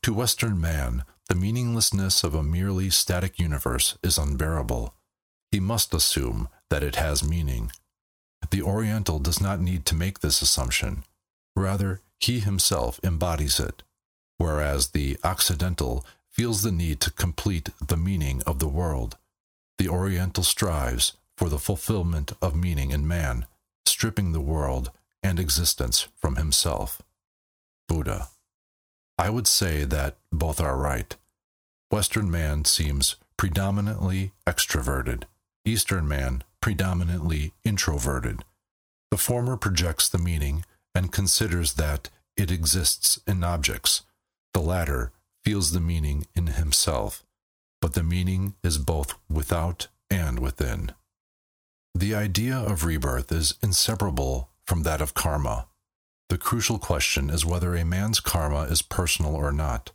To Western man, the meaninglessness of a merely static universe is unbearable. He must assume that it has meaning. The Oriental does not need to make this assumption. Rather, he himself embodies it, whereas the Occidental feels the need to complete the meaning of the world. The Oriental strives for the fulfillment of meaning in man, stripping the world and existence from himself. Buddha. I would say that both are right. Western man seems predominantly extroverted. Eastern man predominantly introverted. The former projects the meaning and considers that it exists in objects. The latter feels the meaning in himself, but the meaning is both without and within. The idea of rebirth is inseparable from that of karma. The crucial question is whether a man's karma is personal or not.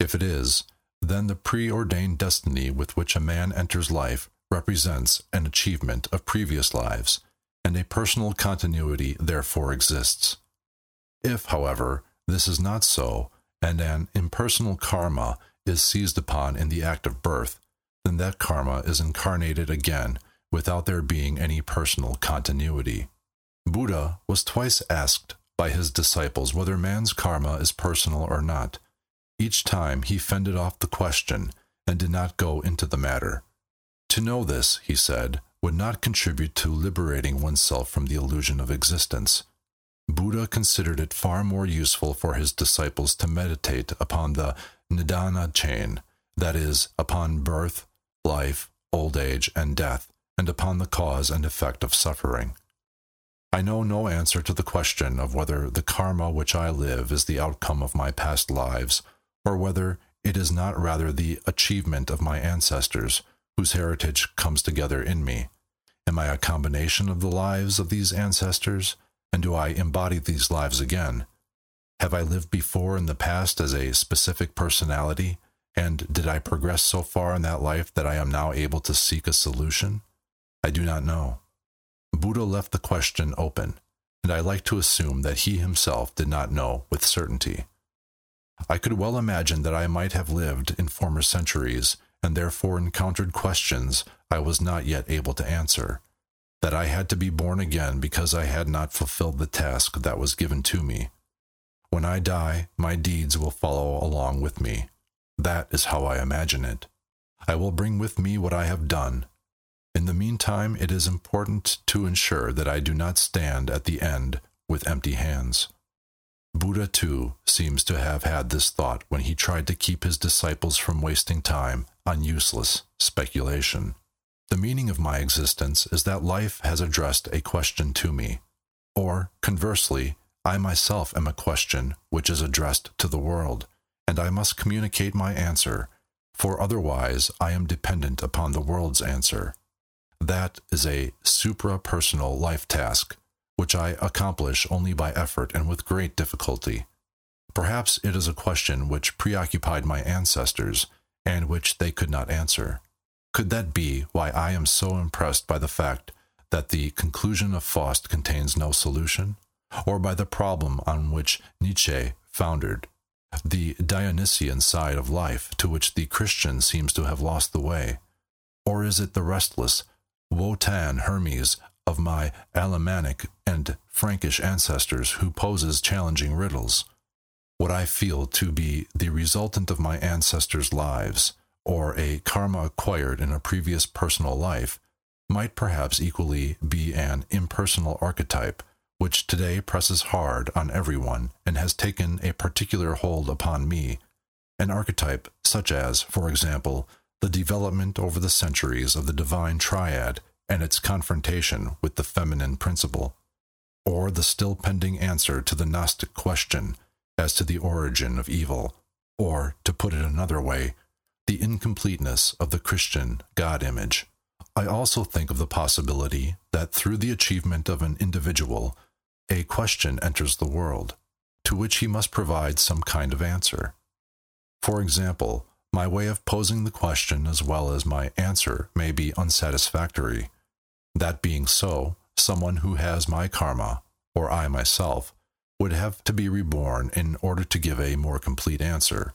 If it is, then the preordained destiny with which a man enters life represents an achievement of previous lives, and a personal continuity therefore exists. If, however, this is not so, and an impersonal karma is seized upon in the act of birth, then that karma is incarnated again without there being any personal continuity. Buddha was twice asked by his disciples whether man's karma is personal or not. Each time he fended off the question and did not go into the matter. To know this, he said, would not contribute to liberating oneself from the illusion of existence. Buddha considered it far more useful for his disciples to meditate upon the nidana chain, that is, upon birth, life, old age, and death, and upon the cause and effect of suffering. I know no answer to the question of whether the karma which I live is the outcome of my past lives, or whether It is not rather the achievement of my ancestors, whose heritage comes together in me. Am I a combination of the lives of these ancestors, and do I embody these lives again? Have I lived before in the past as a specific personality, and did I progress so far in that life that I am now able to seek a solution? I do not know. Buddha left the question open, and I like to assume that he himself did not know with certainty. I could well imagine that I might have lived in former centuries and therefore encountered questions I was not yet able to answer, that I had to be born again because I had not fulfilled the task that was given to me. When I die, my deeds will follow along with me. That is how I imagine it. I will bring with me what I have done. In the meantime, it is important to ensure that I do not stand at the end with empty hands. Buddha, too, seems to have had this thought when he tried to keep his disciples from wasting time on useless speculation. The meaning of my existence is that life has addressed a question to me, or, conversely, I myself am a question which is addressed to the world, and I must communicate my answer, for otherwise I am dependent upon the world's answer. That is a supra-personal life task, which I accomplish only by effort and with great difficulty. Perhaps it is a question which preoccupied my ancestors, and which they could not answer. Could that be why I am so impressed by the fact that the conclusion of Faust contains no solution, or by the problem on which Nietzsche foundered, the Dionysian side of life to which the Christian seems to have lost the way? Or is it the restless Wotan Hermes of my Alemannic and Frankish ancestors who poses challenging riddles? What I feel to be the resultant of my ancestors' lives, or a karma acquired in a previous personal life, might perhaps equally be an impersonal archetype, which today presses hard on everyone and has taken a particular hold upon me, an archetype such as, for example, the development over the centuries of the divine triad and its confrontation with the feminine principle, or the still pending answer to the Gnostic question as to the origin of evil, or, to put it another way, the incompleteness of the Christian God image. I also think of the possibility that through the achievement of an individual, a question enters the world, to which he must provide some kind of answer. For example, my way of posing the question as well as my answer may be unsatisfactory. That being so, someone who has my karma, or I myself, would have to be reborn in order to give a more complete answer.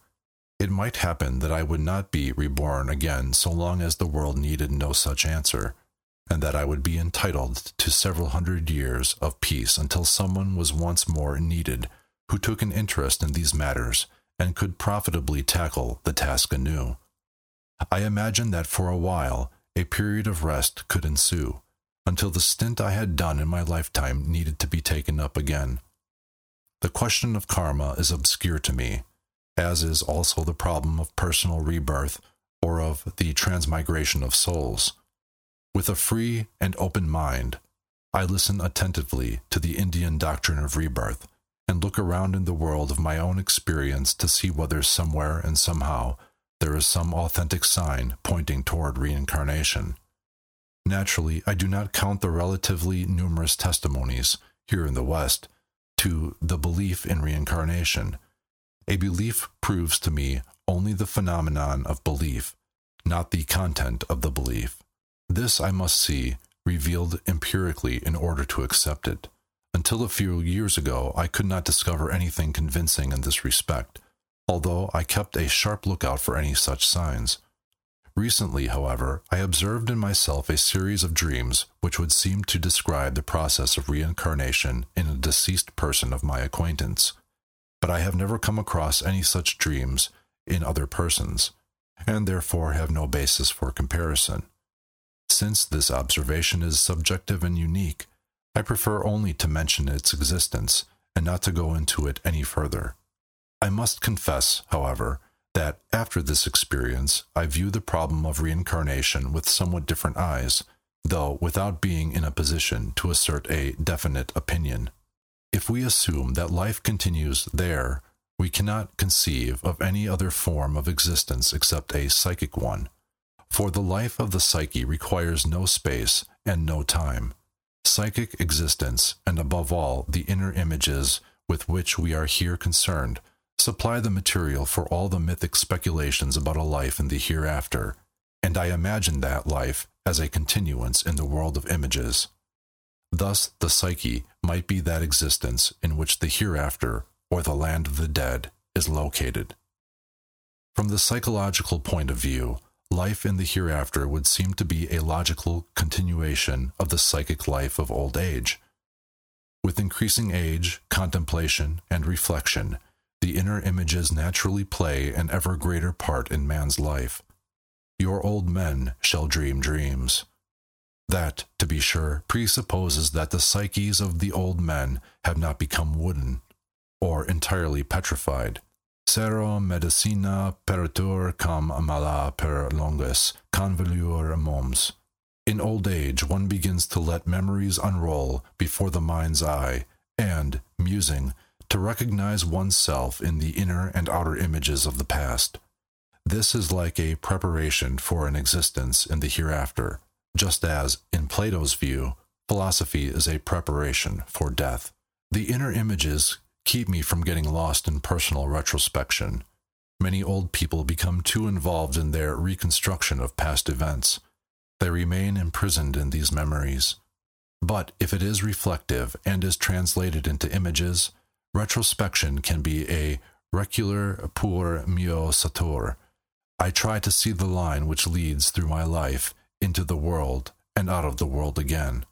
It might happen that I would not be reborn again so long as the world needed no such answer, and that I would be entitled to several hundred years of peace until someone was once more needed who took an interest in these matters and could profitably tackle the task anew. I imagine that for a while, a period of rest could ensue, until the stint I had done in my lifetime needed to be taken up again. The question of karma is obscure to me, as is also the problem of personal rebirth or of the transmigration of souls. With a free and open mind, I listen attentively to the Indian doctrine of rebirth, and look around in the world of my own experience to see whether somewhere and somehow there is some authentic sign pointing toward reincarnation. Naturally, I do not count the relatively numerous testimonies, here in the West, to the belief in reincarnation. A belief proves to me only the phenomenon of belief, not the content of the belief. This I must see revealed empirically in order to accept it. Until a few years ago, I could not discover anything convincing in this respect, although I kept a sharp lookout for any such signs. Recently, however, I observed in myself a series of dreams which would seem to describe the process of reincarnation in a deceased person of my acquaintance, but I have never come across any such dreams in other persons, and therefore have no basis for comparison. Since this observation is subjective and unique, I prefer only to mention its existence, and not to go into it any further. I must confess, however, that after this experience, I view the problem of reincarnation with somewhat different eyes, though without being in a position to assert a definite opinion. If we assume that life continues there We cannot conceive of any other form of existence except a psychic one, for the life of the psyche requires no space and no time. Psychic existence, and above all the inner images with which we are here concerned, supply the material for all the mythic speculations about a life in the hereafter, and I imagine that life as a continuance in the world of images. Thus the psyche might be that existence in which the hereafter, or the land of the dead, is located. From the psychological point of view, life in the hereafter would seem to be a logical continuation of the psychic life of old age. With increasing age, contemplation, and reflection, the inner images naturally play an ever greater part in man's life. Your old men shall dream dreams. That, to be sure, presupposes that the psyches of the old men have not become wooden, or entirely petrified. Sero medicina peritur cum mala per longus convoluere mons. In old age one begins to let memories unroll before the mind's eye, and, musing, to recognize oneself in the inner and outer images of the past. This is like a preparation for an existence in the hereafter, just as, in Plato's view, philosophy is a preparation for death. The inner images keep me from getting lost in personal retrospection. Many old people become too involved in their reconstruction of past events. They remain imprisoned in these memories. But if it is reflective and is translated into images, retrospection can be a reculer pour mio satur. I try to see the line which leads through my life into the world and out of the world again.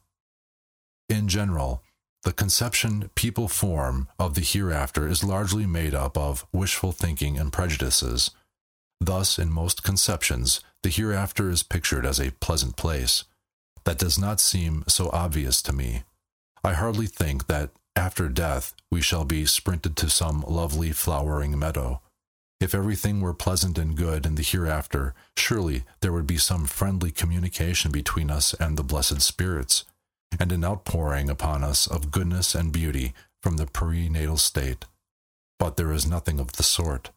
In general, the conception people form of the hereafter is largely made up of wishful thinking and prejudices. Thus, in most conceptions, the hereafter is pictured as a pleasant place. That does not seem so obvious to me. I hardly think that after death we shall be sprinted to some lovely flowering meadow. If everything were pleasant and good in the hereafter, surely there would be some friendly communication between us and the blessed spirits, and an outpouring upon us of goodness and beauty from the prenatal state. But there is nothing of the sort.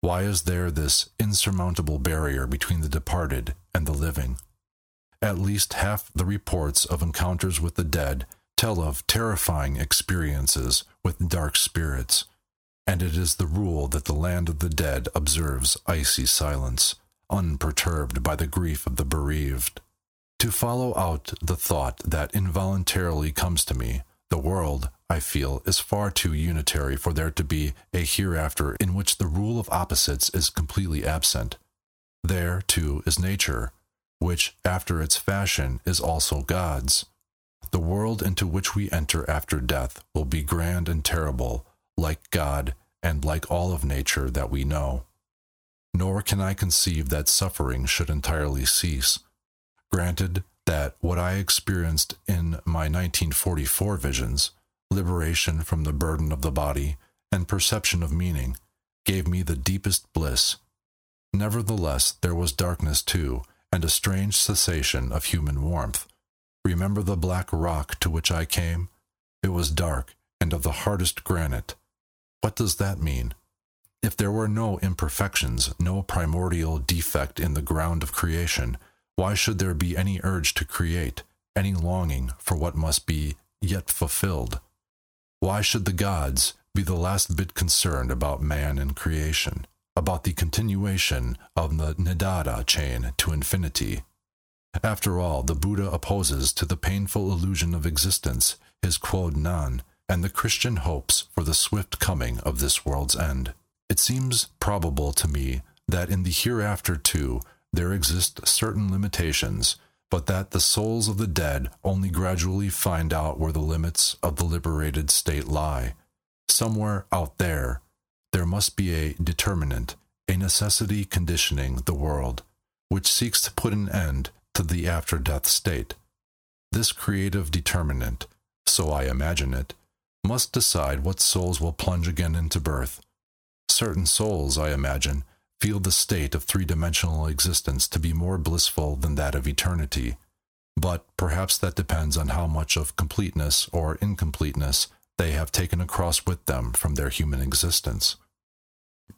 Why is there this insurmountable barrier between the departed and the living? At least half the reports of encounters with the dead tell of terrifying experiences with dark spirits, and it is the rule that the land of the dead observes icy silence, unperturbed by the grief of the bereaved. To follow out the thought that involuntarily comes to me, the world, I feel, is far too unitary for there to be a hereafter in which the rule of opposites is completely absent. There, too, is nature, which, after its fashion, is also God's. The world into which we enter after death will be grand and terrible, like God and like all of nature that we know. Nor can I conceive that suffering should entirely cease. Granted that what I experienced in my nineteen forty-four visions, liberation from the burden of the body and perception of meaning, gave me the deepest bliss. Nevertheless, there was darkness too, and a strange cessation of human warmth. Remember the black rock to which I came? It was dark and of the hardest granite. What does that mean? If there were no imperfections, no primordial defect in the ground of creation, why should there be any urge to create, any longing for what must be yet fulfilled? Why should the gods be the last bit concerned about man and creation, about the continuation of the nidada chain to infinity? After all, the Buddha opposes to the painful illusion of existence his quod non, and the Christian hopes for the swift coming of this world's end. It seems probable to me that in the hereafter too, there exist certain limitations, but that the souls of the dead only gradually find out where the limits of the liberated state lie. Somewhere out there, there must be a determinant, a necessity conditioning the world, which seeks to put an end to the after-death state. This creative determinant, so I imagine it, must decide what souls will plunge again into birth. Certain souls, I imagine, feel the state of three-dimensional existence to be more blissful than that of eternity, but perhaps that depends on how much of completeness or incompleteness They have taken a cross with them from their human existence.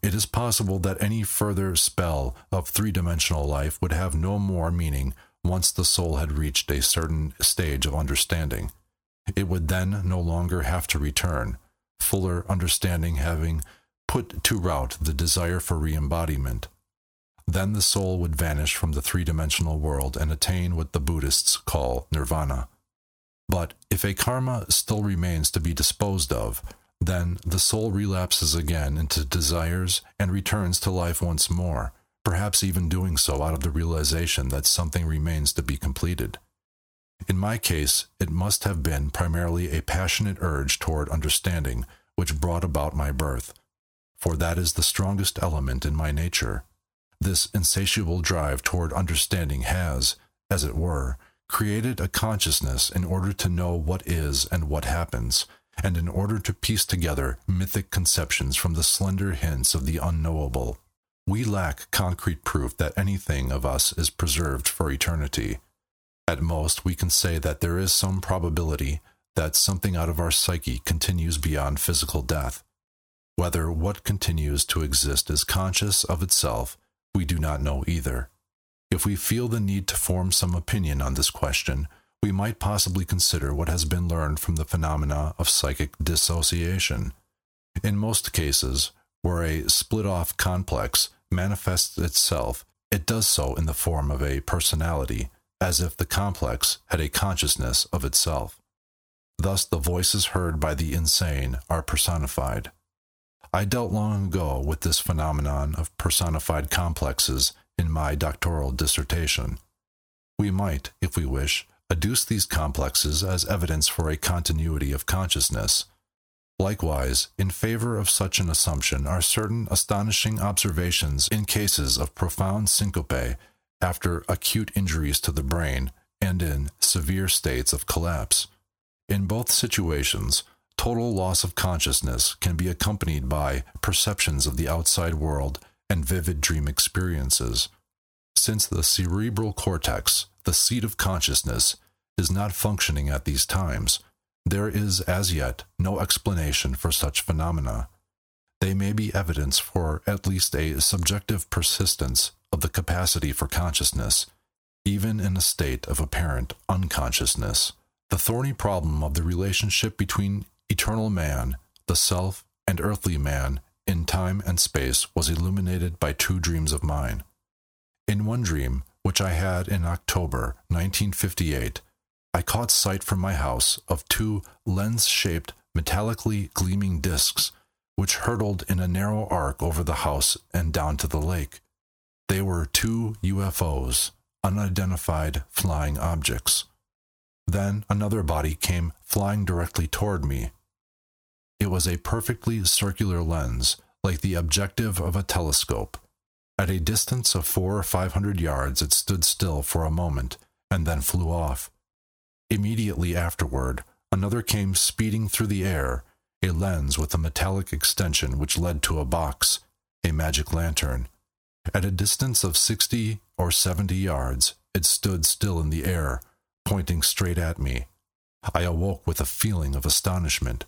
It is possible that any further spell of three-dimensional life would have no more meaning once the soul had reached a certain stage of understanding. It would then no longer have to return, fuller understanding having put to rout the desire for re-embodiment. Then the soul would vanish from the three-dimensional world and attain what the Buddhists call nirvana. But if a karma still remains to be disposed of, then the soul relapses again into desires and returns to life once more, perhaps even doing so out of the realization that something remains to be completed. In my case, it must have been primarily a passionate urge toward understanding which brought about my birth, for that is the strongest element in my nature. This insatiable drive toward understanding has, as it were, created a consciousness in order to know what is and what happens, and in order to piece together mythic conceptions from the slender hints of the unknowable. We lack concrete proof that anything of us is preserved for eternity. At most, we can say that there is some probability that something out of our psyche continues beyond physical death. Whether what continues to exist is conscious of itself, we do not know either. If we feel the need to form some opinion on this question, we might possibly consider what has been learned from the phenomena of psychic dissociation. In most cases, where a split-off complex manifests itself, it does so in the form of a personality, as if the complex had a consciousness of itself. Thus, the voices heard by the insane are personified. I dealt long ago with this phenomenon of personified complexes in my doctoral dissertation. We might, if we wish, adduce these complexes as evidence for a continuity of consciousness. Likewise, in favor of such an assumption are certain astonishing observations in cases of profound syncope after acute injuries to the brain and in severe states of collapse. In both situations, total loss of consciousness can be accompanied by perceptions of the outside world and vivid dream experiences. Since the cerebral cortex, the seat of consciousness, is not functioning at these times, there is as yet no explanation for such phenomena. They may be evidence for at least a subjective persistence of the capacity for consciousness, even in a state of apparent unconsciousness. The thorny problem of the relationship between eternal man, the self, and earthly man in time and space was illuminated by two dreams of mine. In one dream, which I had in October nineteen fifty-eight, I caught sight from my house of two lens-shaped, metallically gleaming discs which hurtled in a narrow arc over the house and down to the lake. They were two U F Os, unidentified flying objects. Then another body came flying directly toward me. It was a perfectly circular lens, like the objective of a telescope. At a distance of four or five hundred yards, it stood still for a moment, and then flew off. Immediately afterward, another came speeding through the air, a lens with a metallic extension which led to a box, a magic lantern. At a distance of sixty or seventy yards, it stood still in the air, pointing straight at me. I awoke with a feeling of astonishment.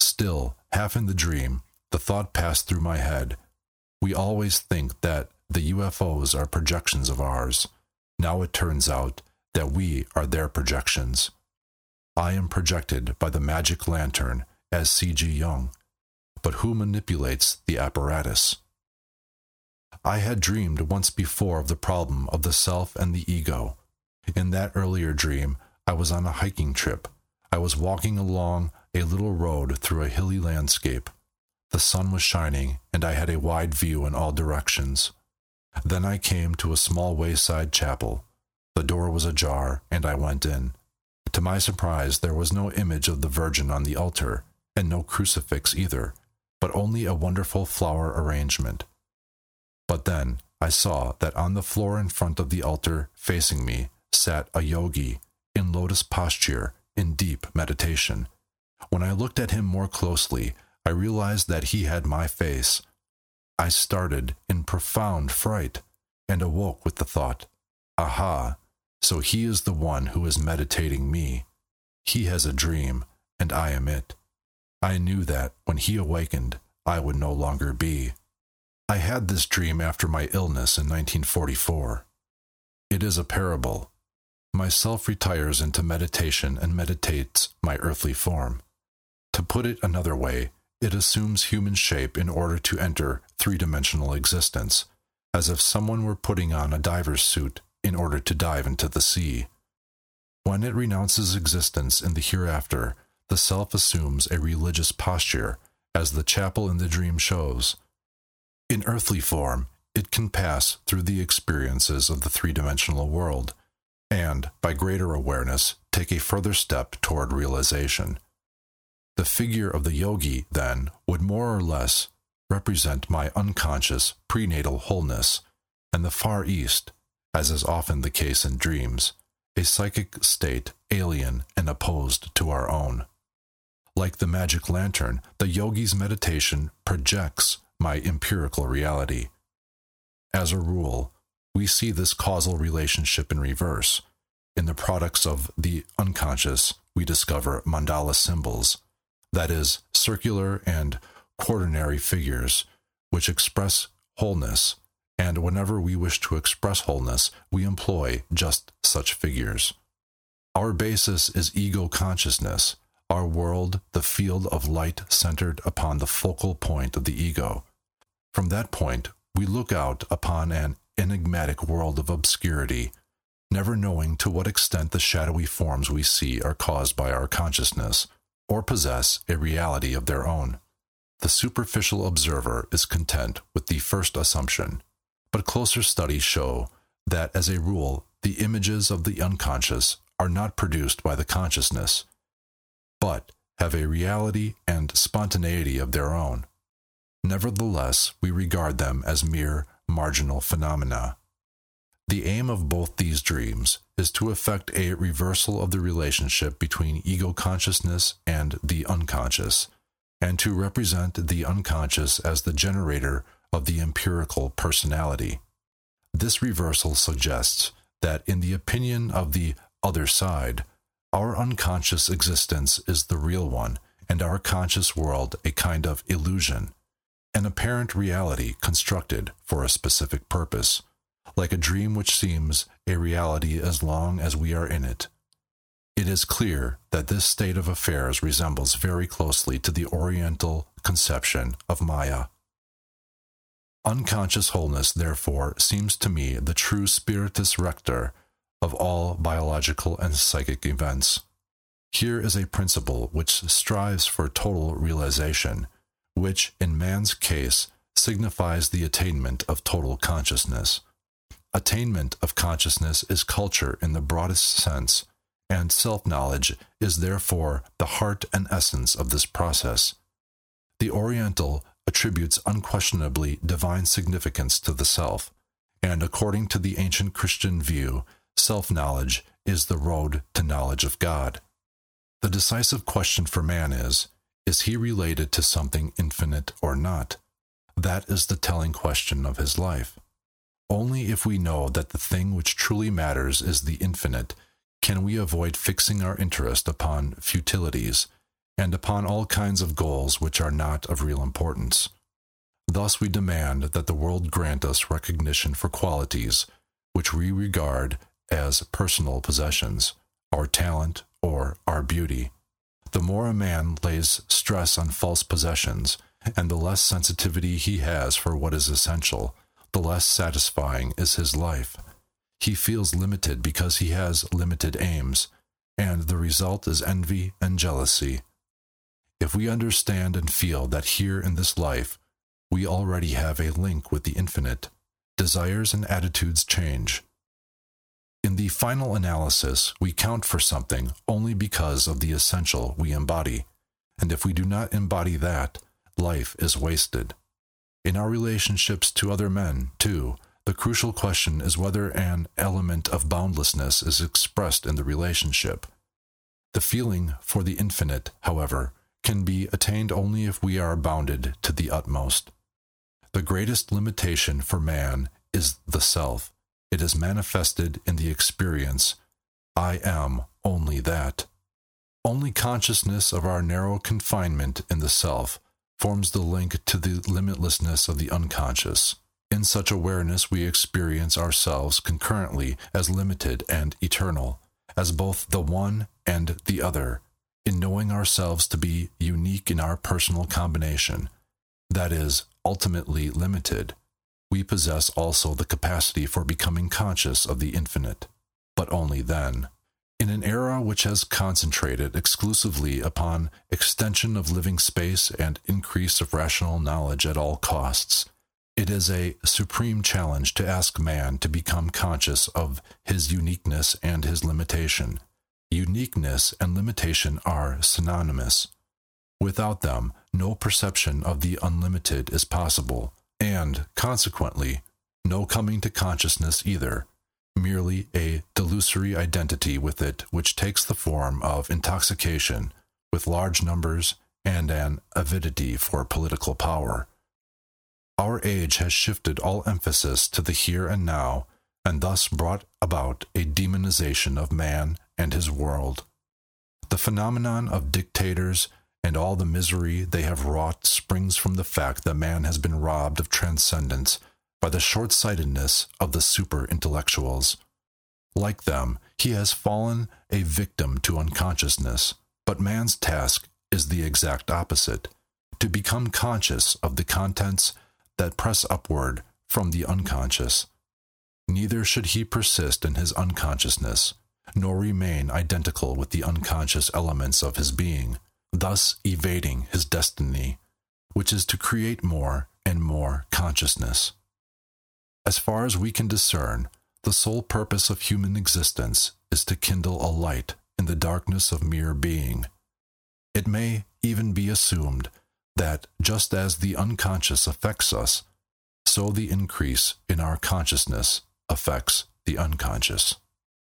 Still, half in the dream, the thought passed through my head. We always think that the U F Os are projections of ours. Now it turns out that we are their projections. I am projected by the magic lantern as C G Jung. But who manipulates the apparatus? I had dreamed once before of the problem of the self and the ego. In that earlier dream, I was on a hiking trip. I was walking along a little road through a hilly landscape. The sun was shining, and I had a wide view in all directions. Then I came to a small wayside chapel. The door was ajar, and I went in. To my surprise, there was no image of the Virgin on the altar, and no crucifix either, but only a wonderful flower arrangement. But then I saw that on the floor in front of the altar, facing me, sat a yogi, in lotus posture, in deep meditation. When I looked at him more closely, I realized that he had my face. I started in profound fright, and awoke with the thought, aha, so he is the one who is meditating me. He has a dream, and I am it. I knew that, when he awakened, I would no longer be. I had this dream after my illness in nineteen forty-four. It is a parable. Myself retires into meditation and meditates my earthly form. To put it another way, it assumes human shape in order to enter three-dimensional existence, as if someone were putting on a diver's suit in order to dive into the sea. When it renounces existence in the hereafter, the self assumes a religious posture, as the chapel in the dream shows. In earthly form, it can pass through the experiences of the three-dimensional world, and, by greater awareness, take a further step toward realization. The figure of the yogi, then, would more or less represent my unconscious prenatal wholeness, and the Far East, as is often the case in dreams, a psychic state alien and opposed to our own. Like the magic lantern, the yogi's meditation projects my empirical reality. As a rule, we see this causal relationship in reverse. In the products of the unconscious, we discover mandala symbols, that is, circular and quaternary figures, which express wholeness, and whenever we wish to express wholeness, we employ just such figures. Our basis is ego consciousness, our world, the field of light centered upon the focal point of the ego. From that point, we look out upon an enigmatic world of obscurity, never knowing to what extent the shadowy forms we see are caused by our consciousness, or possess a reality of their own. The superficial observer is content with the first assumption, but closer studies show that, as a rule, the images of the unconscious are not produced by the consciousness, but have a reality and spontaneity of their own. Nevertheless, we regard them as mere marginal phenomena. The aim of both these dreams is to effect a reversal of the relationship between ego consciousness and the unconscious, and to represent the unconscious as the generator of the empirical personality. This reversal suggests that, in the opinion of the other side, our unconscious existence is the real one, and our conscious world a kind of illusion, an apparent reality constructed for a specific purpose, like a dream which seems a reality as long as we are in it. It is clear that this state of affairs resembles very closely to the Oriental conception of Maya. Unconscious wholeness, therefore, seems to me the true Spiritus Rector of all biological and psychic events. Here is a principle which strives for total realization, which, in man's case, signifies the attainment of total consciousness. Attainment of consciousness is culture in the broadest sense, and self-knowledge is therefore the heart and essence of this process. The Oriental attributes unquestionably divine significance to the self, and according to the ancient Christian view, self-knowledge is the road to knowledge of God. The decisive question for man is, is he related to something infinite or not? That is the telling question of his life. Only if we know that the thing which truly matters is the infinite can we avoid fixing our interest upon futilities, and upon all kinds of goals which are not of real importance. Thus we demand that the world grant us recognition for qualities which we regard as personal possessions, our talent, or our beauty. The more a man lays stress on false possessions, and the less sensitivity he has for what is essential, the less satisfying is his life. He feels limited because he has limited aims, and the result is envy and jealousy. If we understand and feel that here in this life we already have a link with the infinite, desires and attitudes change. In the final analysis, we count for something only because of the essential we embody, and if we do not embody that, life is wasted. In our relationships to other men, too, the crucial question is whether an element of boundlessness is expressed in the relationship. The feeling for the infinite, however, can be attained only if we are bounded to the utmost. The greatest limitation for man is the self. It is manifested in the experience, I am only that. Only consciousness of our narrow confinement in the self forms the link to the limitlessness of the unconscious. In such awareness, we experience ourselves concurrently as limited and eternal, as both the one and the other, in knowing ourselves to be unique in our personal combination, that is, ultimately limited. We possess also the capacity for becoming conscious of the infinite, but only then. In an era which has concentrated exclusively upon extension of living space and increase of rational knowledge at all costs, it is a supreme challenge to ask man to become conscious of his uniqueness and his limitation. Uniqueness and limitation are synonymous. Without them, no perception of the unlimited is possible, and, consequently, no coming to consciousness either, merely a delusory identity with it which takes the form of intoxication with large numbers and an avidity for political power. Our age has shifted all emphasis to the here and now, and thus brought about a demonization of man and his world. The phenomenon of dictators and all the misery they have wrought springs from the fact that man has been robbed of transcendence by the short-sightedness of the super-intellectuals. Like them, he has fallen a victim to unconsciousness, but man's task is the exact opposite, to become conscious of the contents that press upward from the unconscious. Neither should he persist in his unconsciousness, nor remain identical with the unconscious elements of his being, thus evading his destiny, which is to create more and more consciousness. As far as we can discern, the sole purpose of human existence is to kindle a light in the darkness of mere being. It may even be assumed that just as the unconscious affects us, so the increase in our consciousness affects the unconscious.